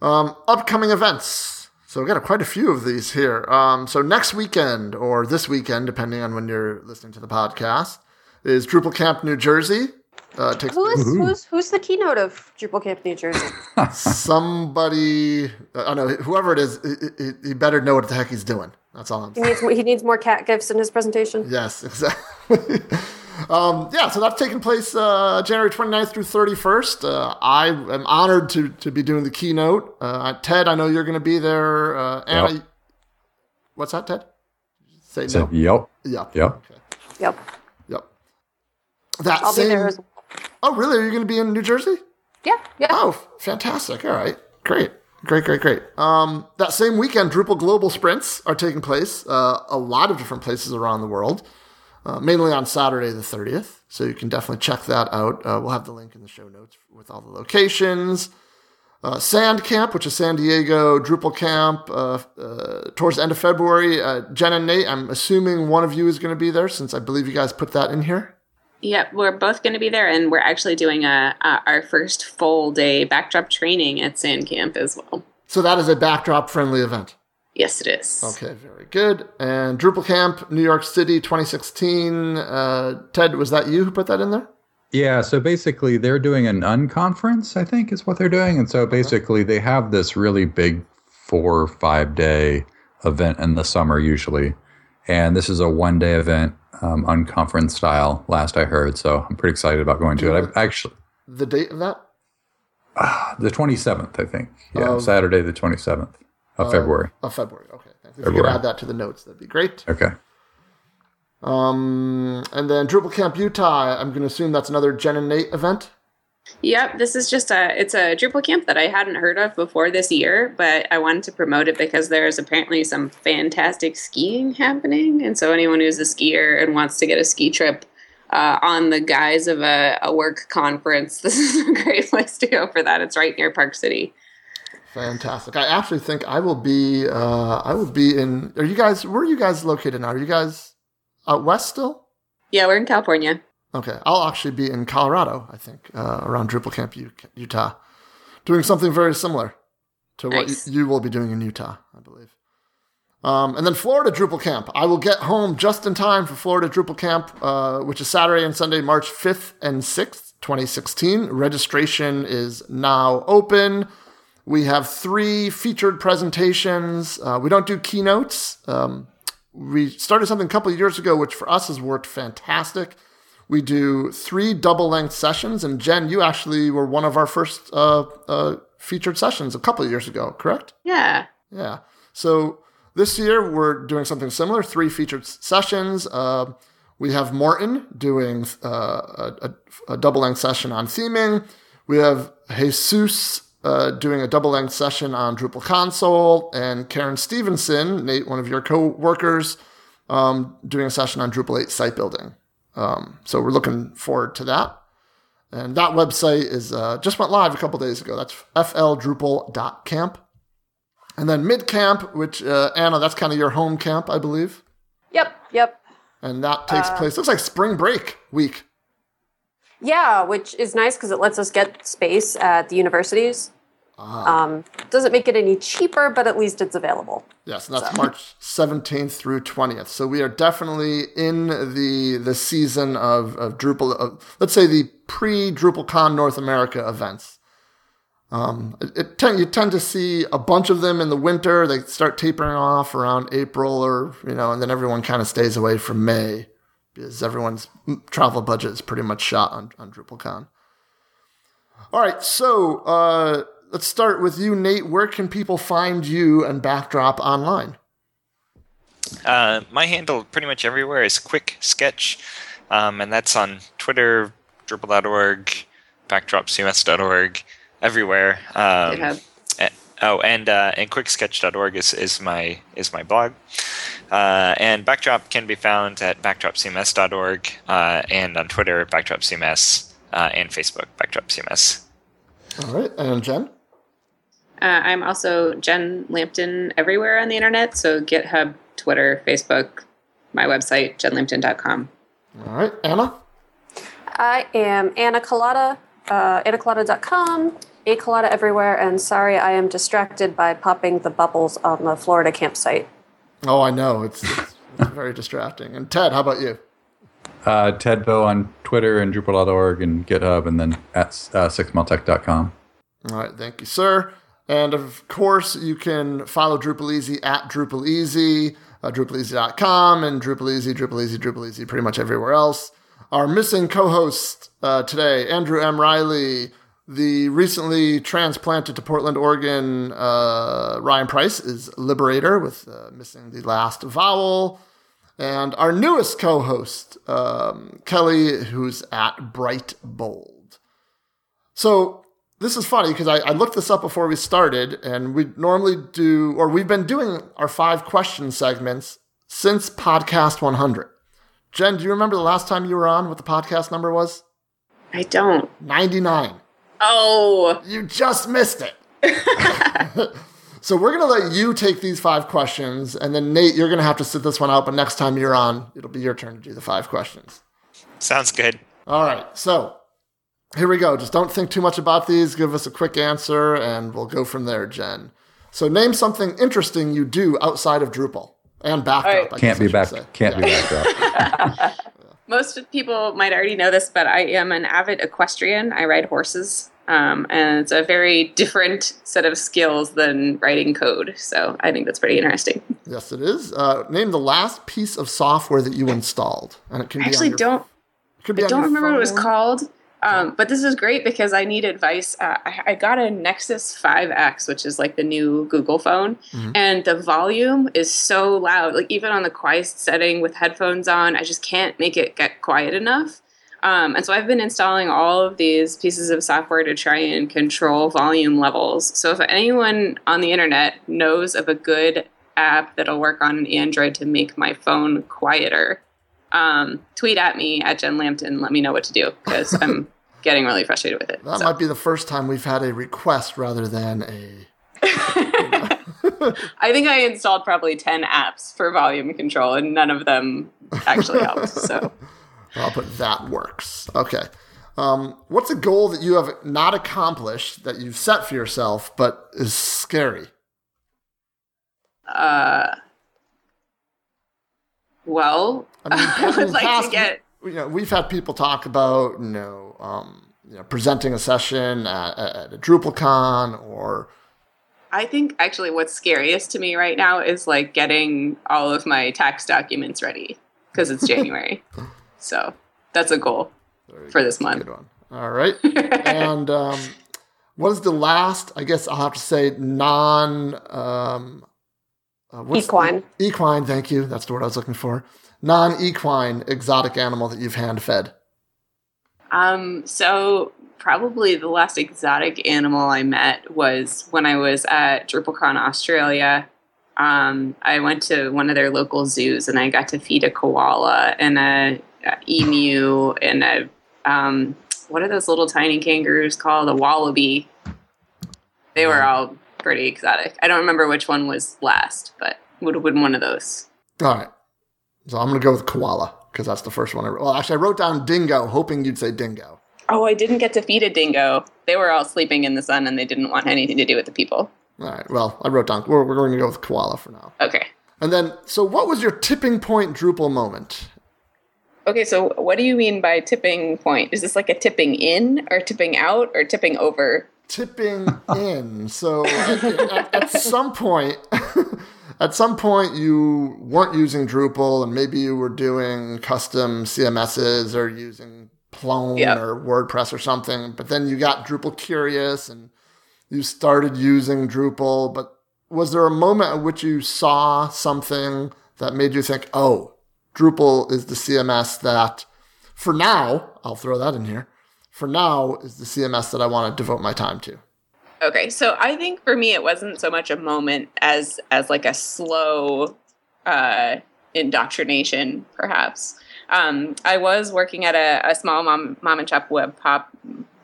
Um, upcoming events. So we've got a, quite a few of these here. Um, so next weekend, or this weekend, depending on when you're listening to the podcast, is Drupal Camp New Jersey. Uh, takes Who is, who's who's the keynote of Drupal Camp New Jersey? Somebody, I don't know, whoever it is, he, he better know what the heck he's doing. That's all I'm saying. He needs, he needs more cat gifts in his presentation. Yes, exactly. um, yeah, so that's taking place uh, January twenty-ninth through thirty-first. Uh, I am honored to, to be doing the keynote. Uh, Ted, I know you're going to be there. Uh, Anna, yep. What's that, Ted? Say no. Yep. Yep. Yep. Okay. Yep. Yep. That I'll same, be there as well. Oh, really? Are you going to be in New Jersey? Yeah, yeah. Oh, fantastic. All right. Great. Great, great, great. Um, that same weekend, Drupal Global Sprints are taking place uh, a lot of different places around the world, uh, mainly on Saturday the thirtieth. So you can definitely check that out. Uh, we'll have the link in the show notes with all the locations. Uh, Sand Camp, which is San Diego, Drupal Camp, uh, uh, towards the end of February. Uh, Jen and Nate, I'm assuming one of you is going to be there since I believe you guys put that in here. Yep, we're both going to be there, and we're actually doing a, uh, our first full-day Backdrop training at Sand Camp as well. So that is a Backdrop-friendly event? Yes, it is. Okay, very good. And Drupal Camp, New York City, twenty sixteen. Uh, Ted, was that you who put that in there? Yeah, so basically they're doing an unconference, I think is what they're doing. And so basically they have this really big four or five-day event in the summer usually. And this is a one-day event. Um, unconference style, last I heard. So I'm pretty excited about going to it. I've actually the date of that? Uh, the twenty-seventh, I think. Yeah, um, Saturday the twenty-seventh of uh, February. Of February, okay. Thanks. If February. You could add that to the notes, that'd be great. Okay. Um, and then Drupal Camp Utah, I'm going to assume that's another Jen and Nate event? Yep, this is just a, it's a Drupal camp that I hadn't heard of before this year, but I wanted to promote it because there's apparently some fantastic skiing happening. And so anyone who's a skier and wants to get a ski trip uh, on the guise of a, a work conference, this is a great place to go for that. It's right near Park City. Fantastic. I actually think I will be, uh, I will be in, are you guys, where are you guys located now? Are you guys out west still? Yeah, we're in California. Okay, I'll actually be in Colorado, I think, uh, around Drupal Camp U- Utah, doing something very similar to what nice. y- you will be doing in Utah, I believe. Um, and then Florida Drupal Camp. I will get home just in time for Florida Drupal Camp, uh, which is Saturday and Sunday, March fifth and sixth, twenty sixteen. Registration is now open. We have three featured presentations. Uh, we don't do keynotes. Um, we started something a couple of years ago, which for us has worked fantastic. We do three double-length sessions, and Jen, you actually were one of our first uh, uh, featured sessions a couple of years ago, correct? Yeah. Yeah. So this year we're doing something similar, three featured sessions. Uh, we have Morton doing uh, a, a double-length session on theming. We have Jesus uh, doing a double-length session on Drupal console, and Karen Stevenson, Nate, one of your co-workers, um, doing a session on Drupal eight site building. Um, so we're looking forward to that. And that website is uh, just went live a couple days ago. That's f l drupal dot camp. And then mid-camp, which, uh, Anna, that's kind of your home camp, I believe. Yep, yep. And that takes uh, place, looks like spring break week. Yeah, which is nice because it lets us get space at the universities. Uh-huh. Um, doesn't make it any cheaper, but at least it's available. Yes, and that's so. March seventeenth through twentieth. So we are definitely in the the season of, of Drupal, of, let's say the pre-DrupalCon North America events. Um, it, it tend, you tend to see a bunch of them in the winter. They start tapering off around April or, you know, and then everyone kind of stays away from May because everyone's travel budget is pretty much shot on, on DrupalCon. All right, so... Uh, Let's start with you, Nate. Where can people find you and Backdrop online? Uh, my handle pretty much everywhere is Quick Sketch, um, and that's on Twitter, Drupal dot org, Backdrop C M S dot org, everywhere. Um, GitHub. And, oh, and uh, and Quick Sketch dot org is, is my is my blog. Uh, and Backdrop can be found at Backdrop C M S dot org uh, and on Twitter, Backdrop C M S, uh, and Facebook, Backdrop C M S. All right, and Jen. Uh, I'm also Jen Lampton everywhere on the internet, so GitHub, Twitter, Facebook, my website, jen lampton dot com. All right, Anna? I am Anna Collotta, uh, anna collotta dot com, A Collotta everywhere, and sorry I am distracted by popping the bubbles on the Florida campsite. Oh, I know, it's, it's, it's very distracting. And Ted, how about you? Uh, Ted Bow on Twitter and Drupal dot org and GitHub, and then at uh, six mile tech dot com. All right, thank you, sir. And, of course, you can follow Drupal Easy at Drupal Easy, uh, Drupal Easy dot com, and Drupal Easy, Drupal Easy, Drupal Easy, pretty much everywhere else. Our missing co-host uh, today, Andrew M. Riley, the recently transplanted to Portland, Oregon, uh, Ryan Price is Liberator with uh, missing the last vowel. And our newest co-host, um, Kelly, who's at Bright Bold. So... This is funny because I, I looked this up before we started, and we normally do, or we've been doing our five question segments since podcast one hundred. Jen, do you remember the last time you were on, what the podcast number was? I don't. ninety-nine. Oh. You just missed it. So we're going to let you take these five questions, and then Nate, you're going to have to sit this one out, but next time you're on, it'll be your turn to do the five questions. Sounds good. All right. So. Here we go. Just don't think too much about these. Give us a quick answer, and we'll go from there, Jen. So name something interesting you do outside of Drupal and Backdrop. Right. I can't be back. Can't yeah. be Backdrop. Most people might already know this, but I am an avid equestrian. I ride horses, um, and it's a very different set of skills than writing code. So I think that's pretty interesting. Yes, it is. Uh, name the last piece of software that you installed, and it can I be actually on your, don't. It could be I on don't your remember phone. What it was called. Um, but this is great because I need advice. Uh, I, I got a Nexus five X, which is like the new Google phone, mm-hmm. and the volume is so loud. Like even on the quiet setting with headphones on, I just can't make it get quiet enough. Um, and so I've been installing all of these pieces of software to try and control volume levels. So if anyone on the internet knows of a good app that'll work on an Android to make my phone quieter, Um, tweet at me at Jen Lampton. Let me know what to do because I'm getting really frustrated with it. That so. might be the first time we've had a request rather than a... I think I installed probably ten apps for volume control and none of them actually helped. So, well, but that works. Okay. Um, what's a goal that you have not accomplished that you've set for yourself but is scary? Uh... Well, I, mean, I would like past, to get. You know, we've had people talk about, you know, um, you know presenting a session at, at a DrupalCon or. I think actually what's scariest to me right now is like getting all of my tax documents ready because it's January. So that's a goal for this month. Good one. All right. And um, what is the last, I guess I'll have to say, non... Um, uh, what's equine. The, equine, thank you. That's the word I was looking for. Non-equine exotic animal that you've hand-fed. Um, so... Probably the last exotic animal I met was when I was at DrupalCon Australia. Um, I went to one of their local zoos and I got to feed a koala and a, a emu and a um, what are those little tiny kangaroos called? A wallaby. They were all pretty exotic. I don't remember which one was last, but would have been one of those. All right, so I'm gonna go with koala because that's the first one I wrote. Well, actually, I wrote down dingo, hoping you'd say dingo. Oh, I didn't get to feed a dingo. They were all sleeping in the sun, and they didn't want anything to do with the people. All right. Well, I wrote down. We're, we're going to go with koala for now. Okay. And then, so what was your tipping point Drupal moment? Okay, so what do you mean by tipping point? Is this like a tipping in or tipping out or tipping over? Tipping in. So at, at some point... At some point, you weren't using Drupal, and maybe you were doing custom C M S's or using... Plone yep. or WordPress or something, but then you got Drupal curious and you started using Drupal. But was there a moment at which you saw something that made you think, oh, Drupal is the C M S that for now, I'll throw that in here, for now is the C M S that I want to devote my time to? Okay, so I think for me it wasn't so much a moment as as like a slow uh, indoctrination, perhaps. Um, I was working at a, a small mom, mom and pop web pop,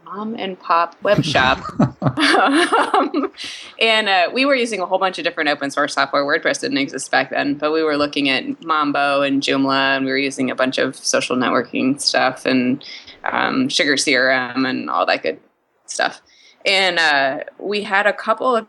mom and pop web shop, um, and uh, we were using a whole bunch of different open source software. WordPress didn't exist back then, but we were looking at Mambo and Joomla, and we were using a bunch of social networking stuff and um, Sugar C R M and all that good stuff. And uh, we had a couple of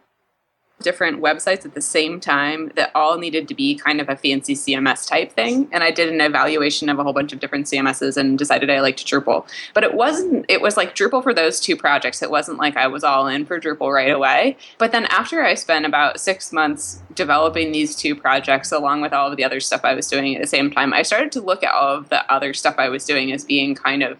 different websites at the same time that all needed to be kind of a fancy C M S type thing. And I did an evaluation of a whole bunch of different C M S's and decided I liked Drupal. But it wasn't, it was like Drupal for those two projects. It wasn't like I was all in for Drupal right away. But then after I spent about six months developing these two projects along with all of the other stuff I was doing at the same time, I started to look at all of the other stuff I was doing as being kind of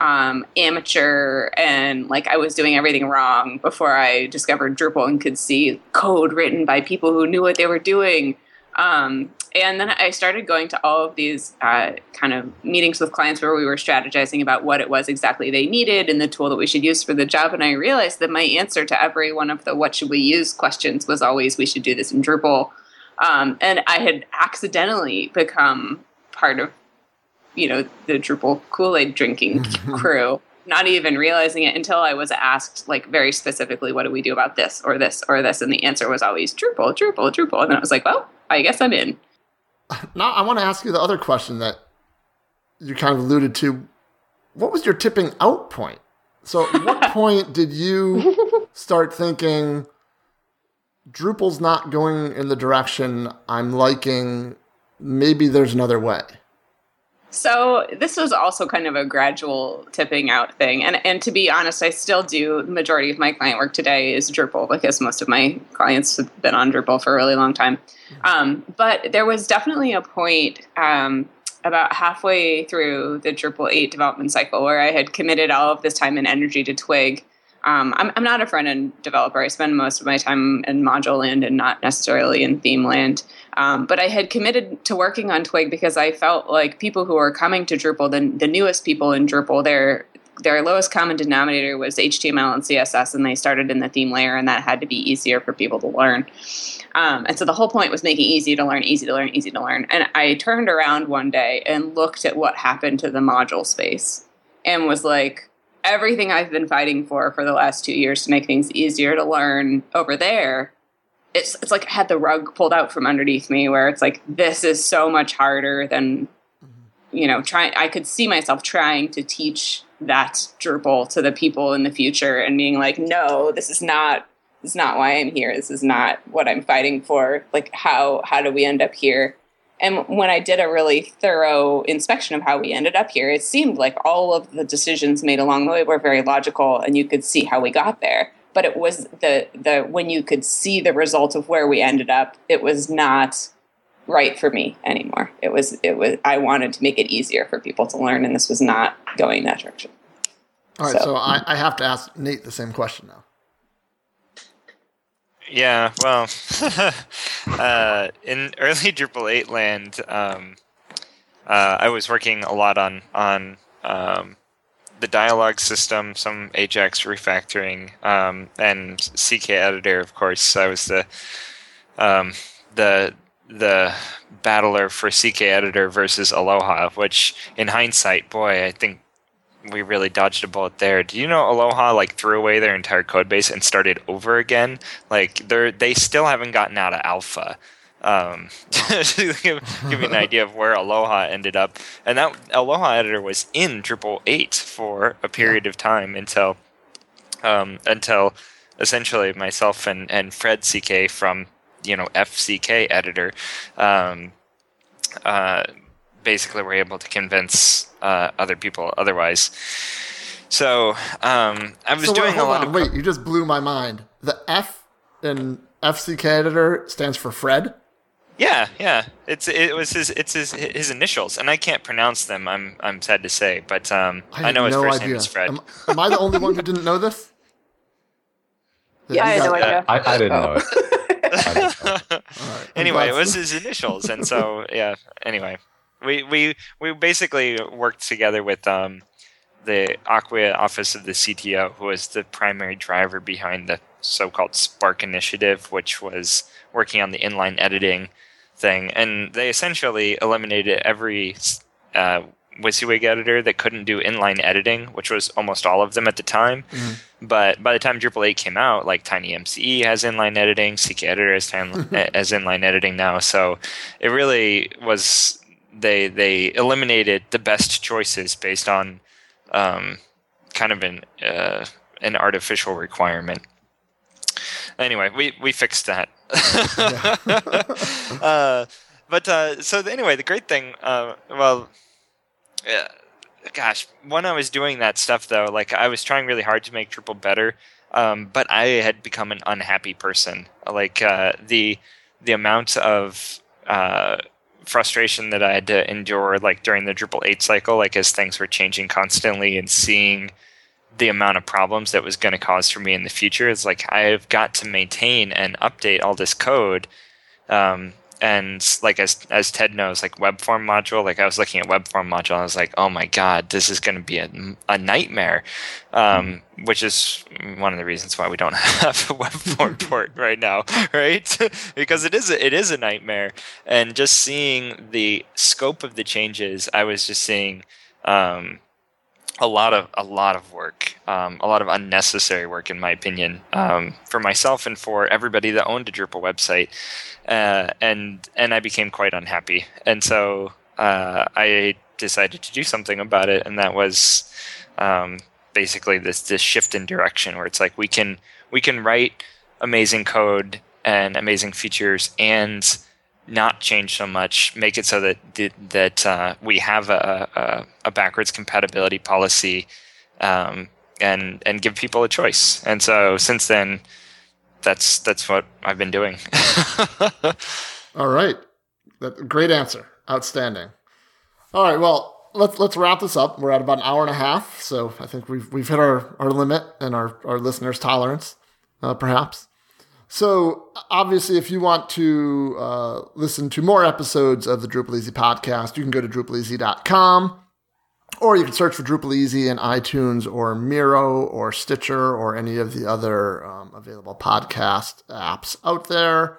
Um, amateur and like I was doing everything wrong before I discovered Drupal and could see code written by people who knew what they were doing. Um, and then I started going to all of these uh, kind of meetings with clients where we were strategizing about what it was exactly they needed and the tool that we should use for the job. And I realized that my answer to every one of the what should we use questions was always we should do this in Drupal. Um, and I had accidentally become part of you know, the Drupal Kool-Aid drinking crew, not even realizing it until I was asked, like, very specifically, what do we do about this or this or this? And the answer was always Drupal, Drupal, Drupal. And then I was like, well, I guess I'm in. Now, I want to ask you the other question that you kind of alluded to. What was your tipping out point? So at what point did you start thinking, Drupal's not going in the direction I'm liking, maybe there's another way? So this was also kind of a gradual tipping out thing. And and to be honest, I still do. The majority of my client work today is Drupal because most of my clients have been on Drupal for a really long time. Um, but there was definitely a point um, about halfway through the Drupal eight development cycle where I had committed all of this time and energy to Twig. Um, I'm, I'm not a front-end developer. I spend most of my time in module land and not necessarily in theme land. Um, but I had committed to working on Twig because I felt like people who are coming to Drupal, the, the newest people in Drupal, their their lowest common denominator was H T M L and C S S, and they started in the theme layer, and that had to be easier for people to learn. Um, and so the whole point was making easy to learn, easy to learn, easy to learn. And I turned around one day and looked at what happened to the module space and was like, everything I've been fighting for for the last two years to make things easier to learn over there, it's it's like I had the rug pulled out from underneath me where it's like, this is so much harder than, you know, trying. I could see myself trying to teach that Drupal to the people in the future and being like, no, this is not, this is not why I'm here. This is not what I'm fighting for. Like, how, how do we end up here? And when I did a really thorough inspection of how we ended up here, it seemed like all of the decisions made along the way were very logical and you could see how we got there. But it was the, the when you could see the result of where we ended up, it was not right for me anymore. It was, it was, I wanted to make it easier for people to learn, and this was not going that direction. All right, so, so I, I have to ask Nate the same question now. Yeah, well, uh, in early Drupal eight land, um, uh, I was working a lot on on um, the dialogue system, some Ajax refactoring, um, and C K Editor, of course. I was the um, the the battler for C K Editor versus Aloha, which, in hindsight, boy, I think we really dodged a bullet there. Do you know Aloha like threw away their entire code base and started over again? Like they they still haven't gotten out of alpha. Um, to give, give you an idea of where Aloha ended up. And that Aloha editor was in Drupal eight for a period of time until um, until essentially myself and, and Fred C K from, you know, F C K editor um, uh, basically were able to convince Uh, other people otherwise. So um, I was so doing wait, a lot on. of... Wait, you just blew my mind. The F in F C K Editor stands for Fred? Yeah, yeah. It's it was his it's his his initials, and I can't pronounce them, I'm I'm sad to say, but um, I, I know his no first idea. name is Fred. Am, am I the only one who didn't know this? Did yeah, I had no idea. I, I didn't know it. I didn't know it. Right. Anyway, it was his initials, and so, yeah, anyway. We we we basically worked together with um, the Acquia office of the C T O, who was the primary driver behind the so-called Spark initiative, which was working on the inline editing thing. And they essentially eliminated every uh, WYSIWYG editor that couldn't do inline editing, which was almost all of them at the time. Mm-hmm. But by the time Drupal eight came out, like TinyMCE has inline editing, C K Editor has, time, has inline editing now. So it really was... They they eliminated the best choices based on um, kind of an uh, an artificial requirement. Anyway, we, we fixed that. uh, but uh, so anyway, the great thing, uh, well, uh, gosh, when I was doing that stuff though, like I was trying really hard to make Drupal better, um, but I had become an unhappy person. Like uh, the the amount of uh, frustration that I had to endure, like during the Drupal eight cycle, like as things were changing constantly and seeing the amount of problems that was going to cause for me in the future, is like I've got to maintain and update all this code. Um, and like as as Ted knows, like web form module, like I was looking at web form module, and I was like, oh my god, this is going to be a, a nightmare. Um, mm-hmm. Which is one of the reasons why we don't have a web form port right now, right? Because it is a, it is a nightmare. And just seeing the scope of the changes, I was just seeing um, a lot of a lot of work, um, a lot of unnecessary work, in my opinion, um, for myself and for everybody that owned a Drupal website. Uh, and and I became quite unhappy, and so uh, I decided to do something about it, and that was um, basically this this shift in direction where it's like we can we can write amazing code and amazing features and not change so much, make it so that that uh, we have a, a, a backwards compatibility policy, um, and and give people a choice. And so since then, That's that's what I've been doing. All right, that, great answer, outstanding. All right, well let's let's wrap this up. We're at about an hour and a half, so I think we've we've hit our, our limit and our, our listeners' tolerance, uh, perhaps. So obviously, if you want to uh, listen to more episodes of the Drupal Easy podcast, you can go to drupal easy dot com, or you can search for Drupal Easy in iTunes or Miro or Stitcher or any of the other um, available podcast apps out there.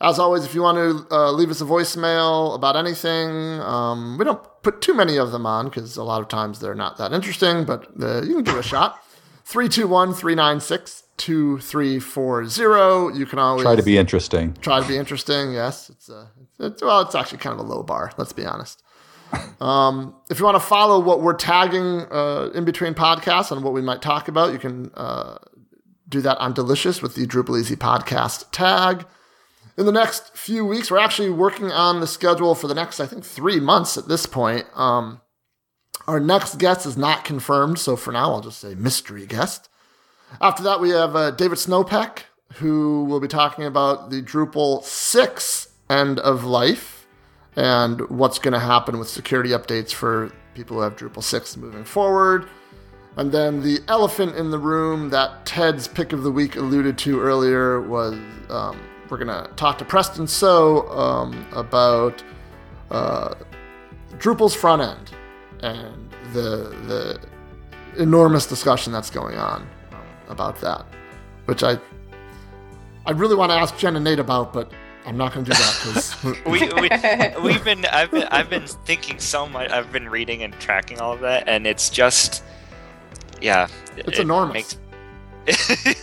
As always, if you want to uh, leave us a voicemail about anything, um, we don't put too many of them on because a lot of times they're not that interesting, but uh, you can give it a shot. three two one, three nine six, two three four zero. You can always... Try to be interesting. Try to be interesting, yes. It's, a, it's Well, it's actually kind of a low bar, let's be honest. Um, if you want to follow what we're tagging uh, in between podcasts and what we might talk about, you can uh, do that on Delicious with the Drupal Easy podcast tag. In the next few weeks, we're actually working on the schedule for the next, I think, three months at this point. Um, our next guest is not confirmed, so for now I'll just say mystery guest. After that, we have uh, David Snowpeck, who will be talking about the Drupal six end of life and what's going to happen with security updates for people who have Drupal six moving forward. And then the elephant in the room that Ted's pick of the week alluded to earlier was um, we're going to talk to Preston So um, about uh, Drupal's front end and the the enormous discussion that's going on about that, which I I really want to ask Jen and Nate about, but I'm not going to do that because we, we we've been I've been I've been thinking so much. I've been reading and tracking all of that, and it's just. Yeah, it's it enormous. Makes...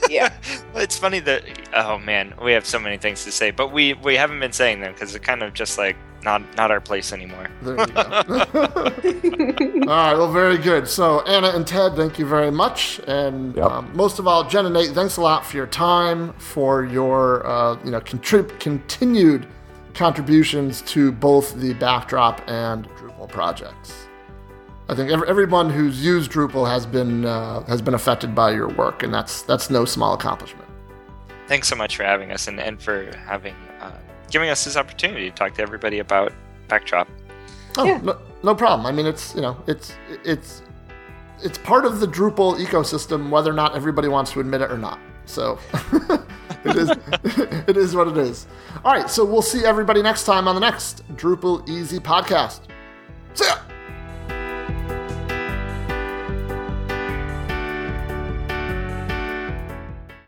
yeah, it's funny that oh man, we have so many things to say, but we, we haven't been saying them because it's kind of just like not not our place anymore. There you go. All right, well, very good. So Anna and Ted, thank you very much, and yep. um, most of all, Jen and Nate, thanks a lot for your time, for your uh, you know contrib- continued contributions to both the Backdrop and Drupal projects. I think every, everyone who's used Drupal has been uh, has been affected by your work, and that's that's no small accomplishment. Thanks so much for having us, and, and for having uh, giving us this opportunity to talk to everybody about Backdrop. Oh, yeah. no, no problem. I mean, it's you know, it's it's it's part of the Drupal ecosystem, whether or not everybody wants to admit it or not. So it is it is what it is. All right, so we'll see everybody next time on the next Drupal Easy Podcast. See ya.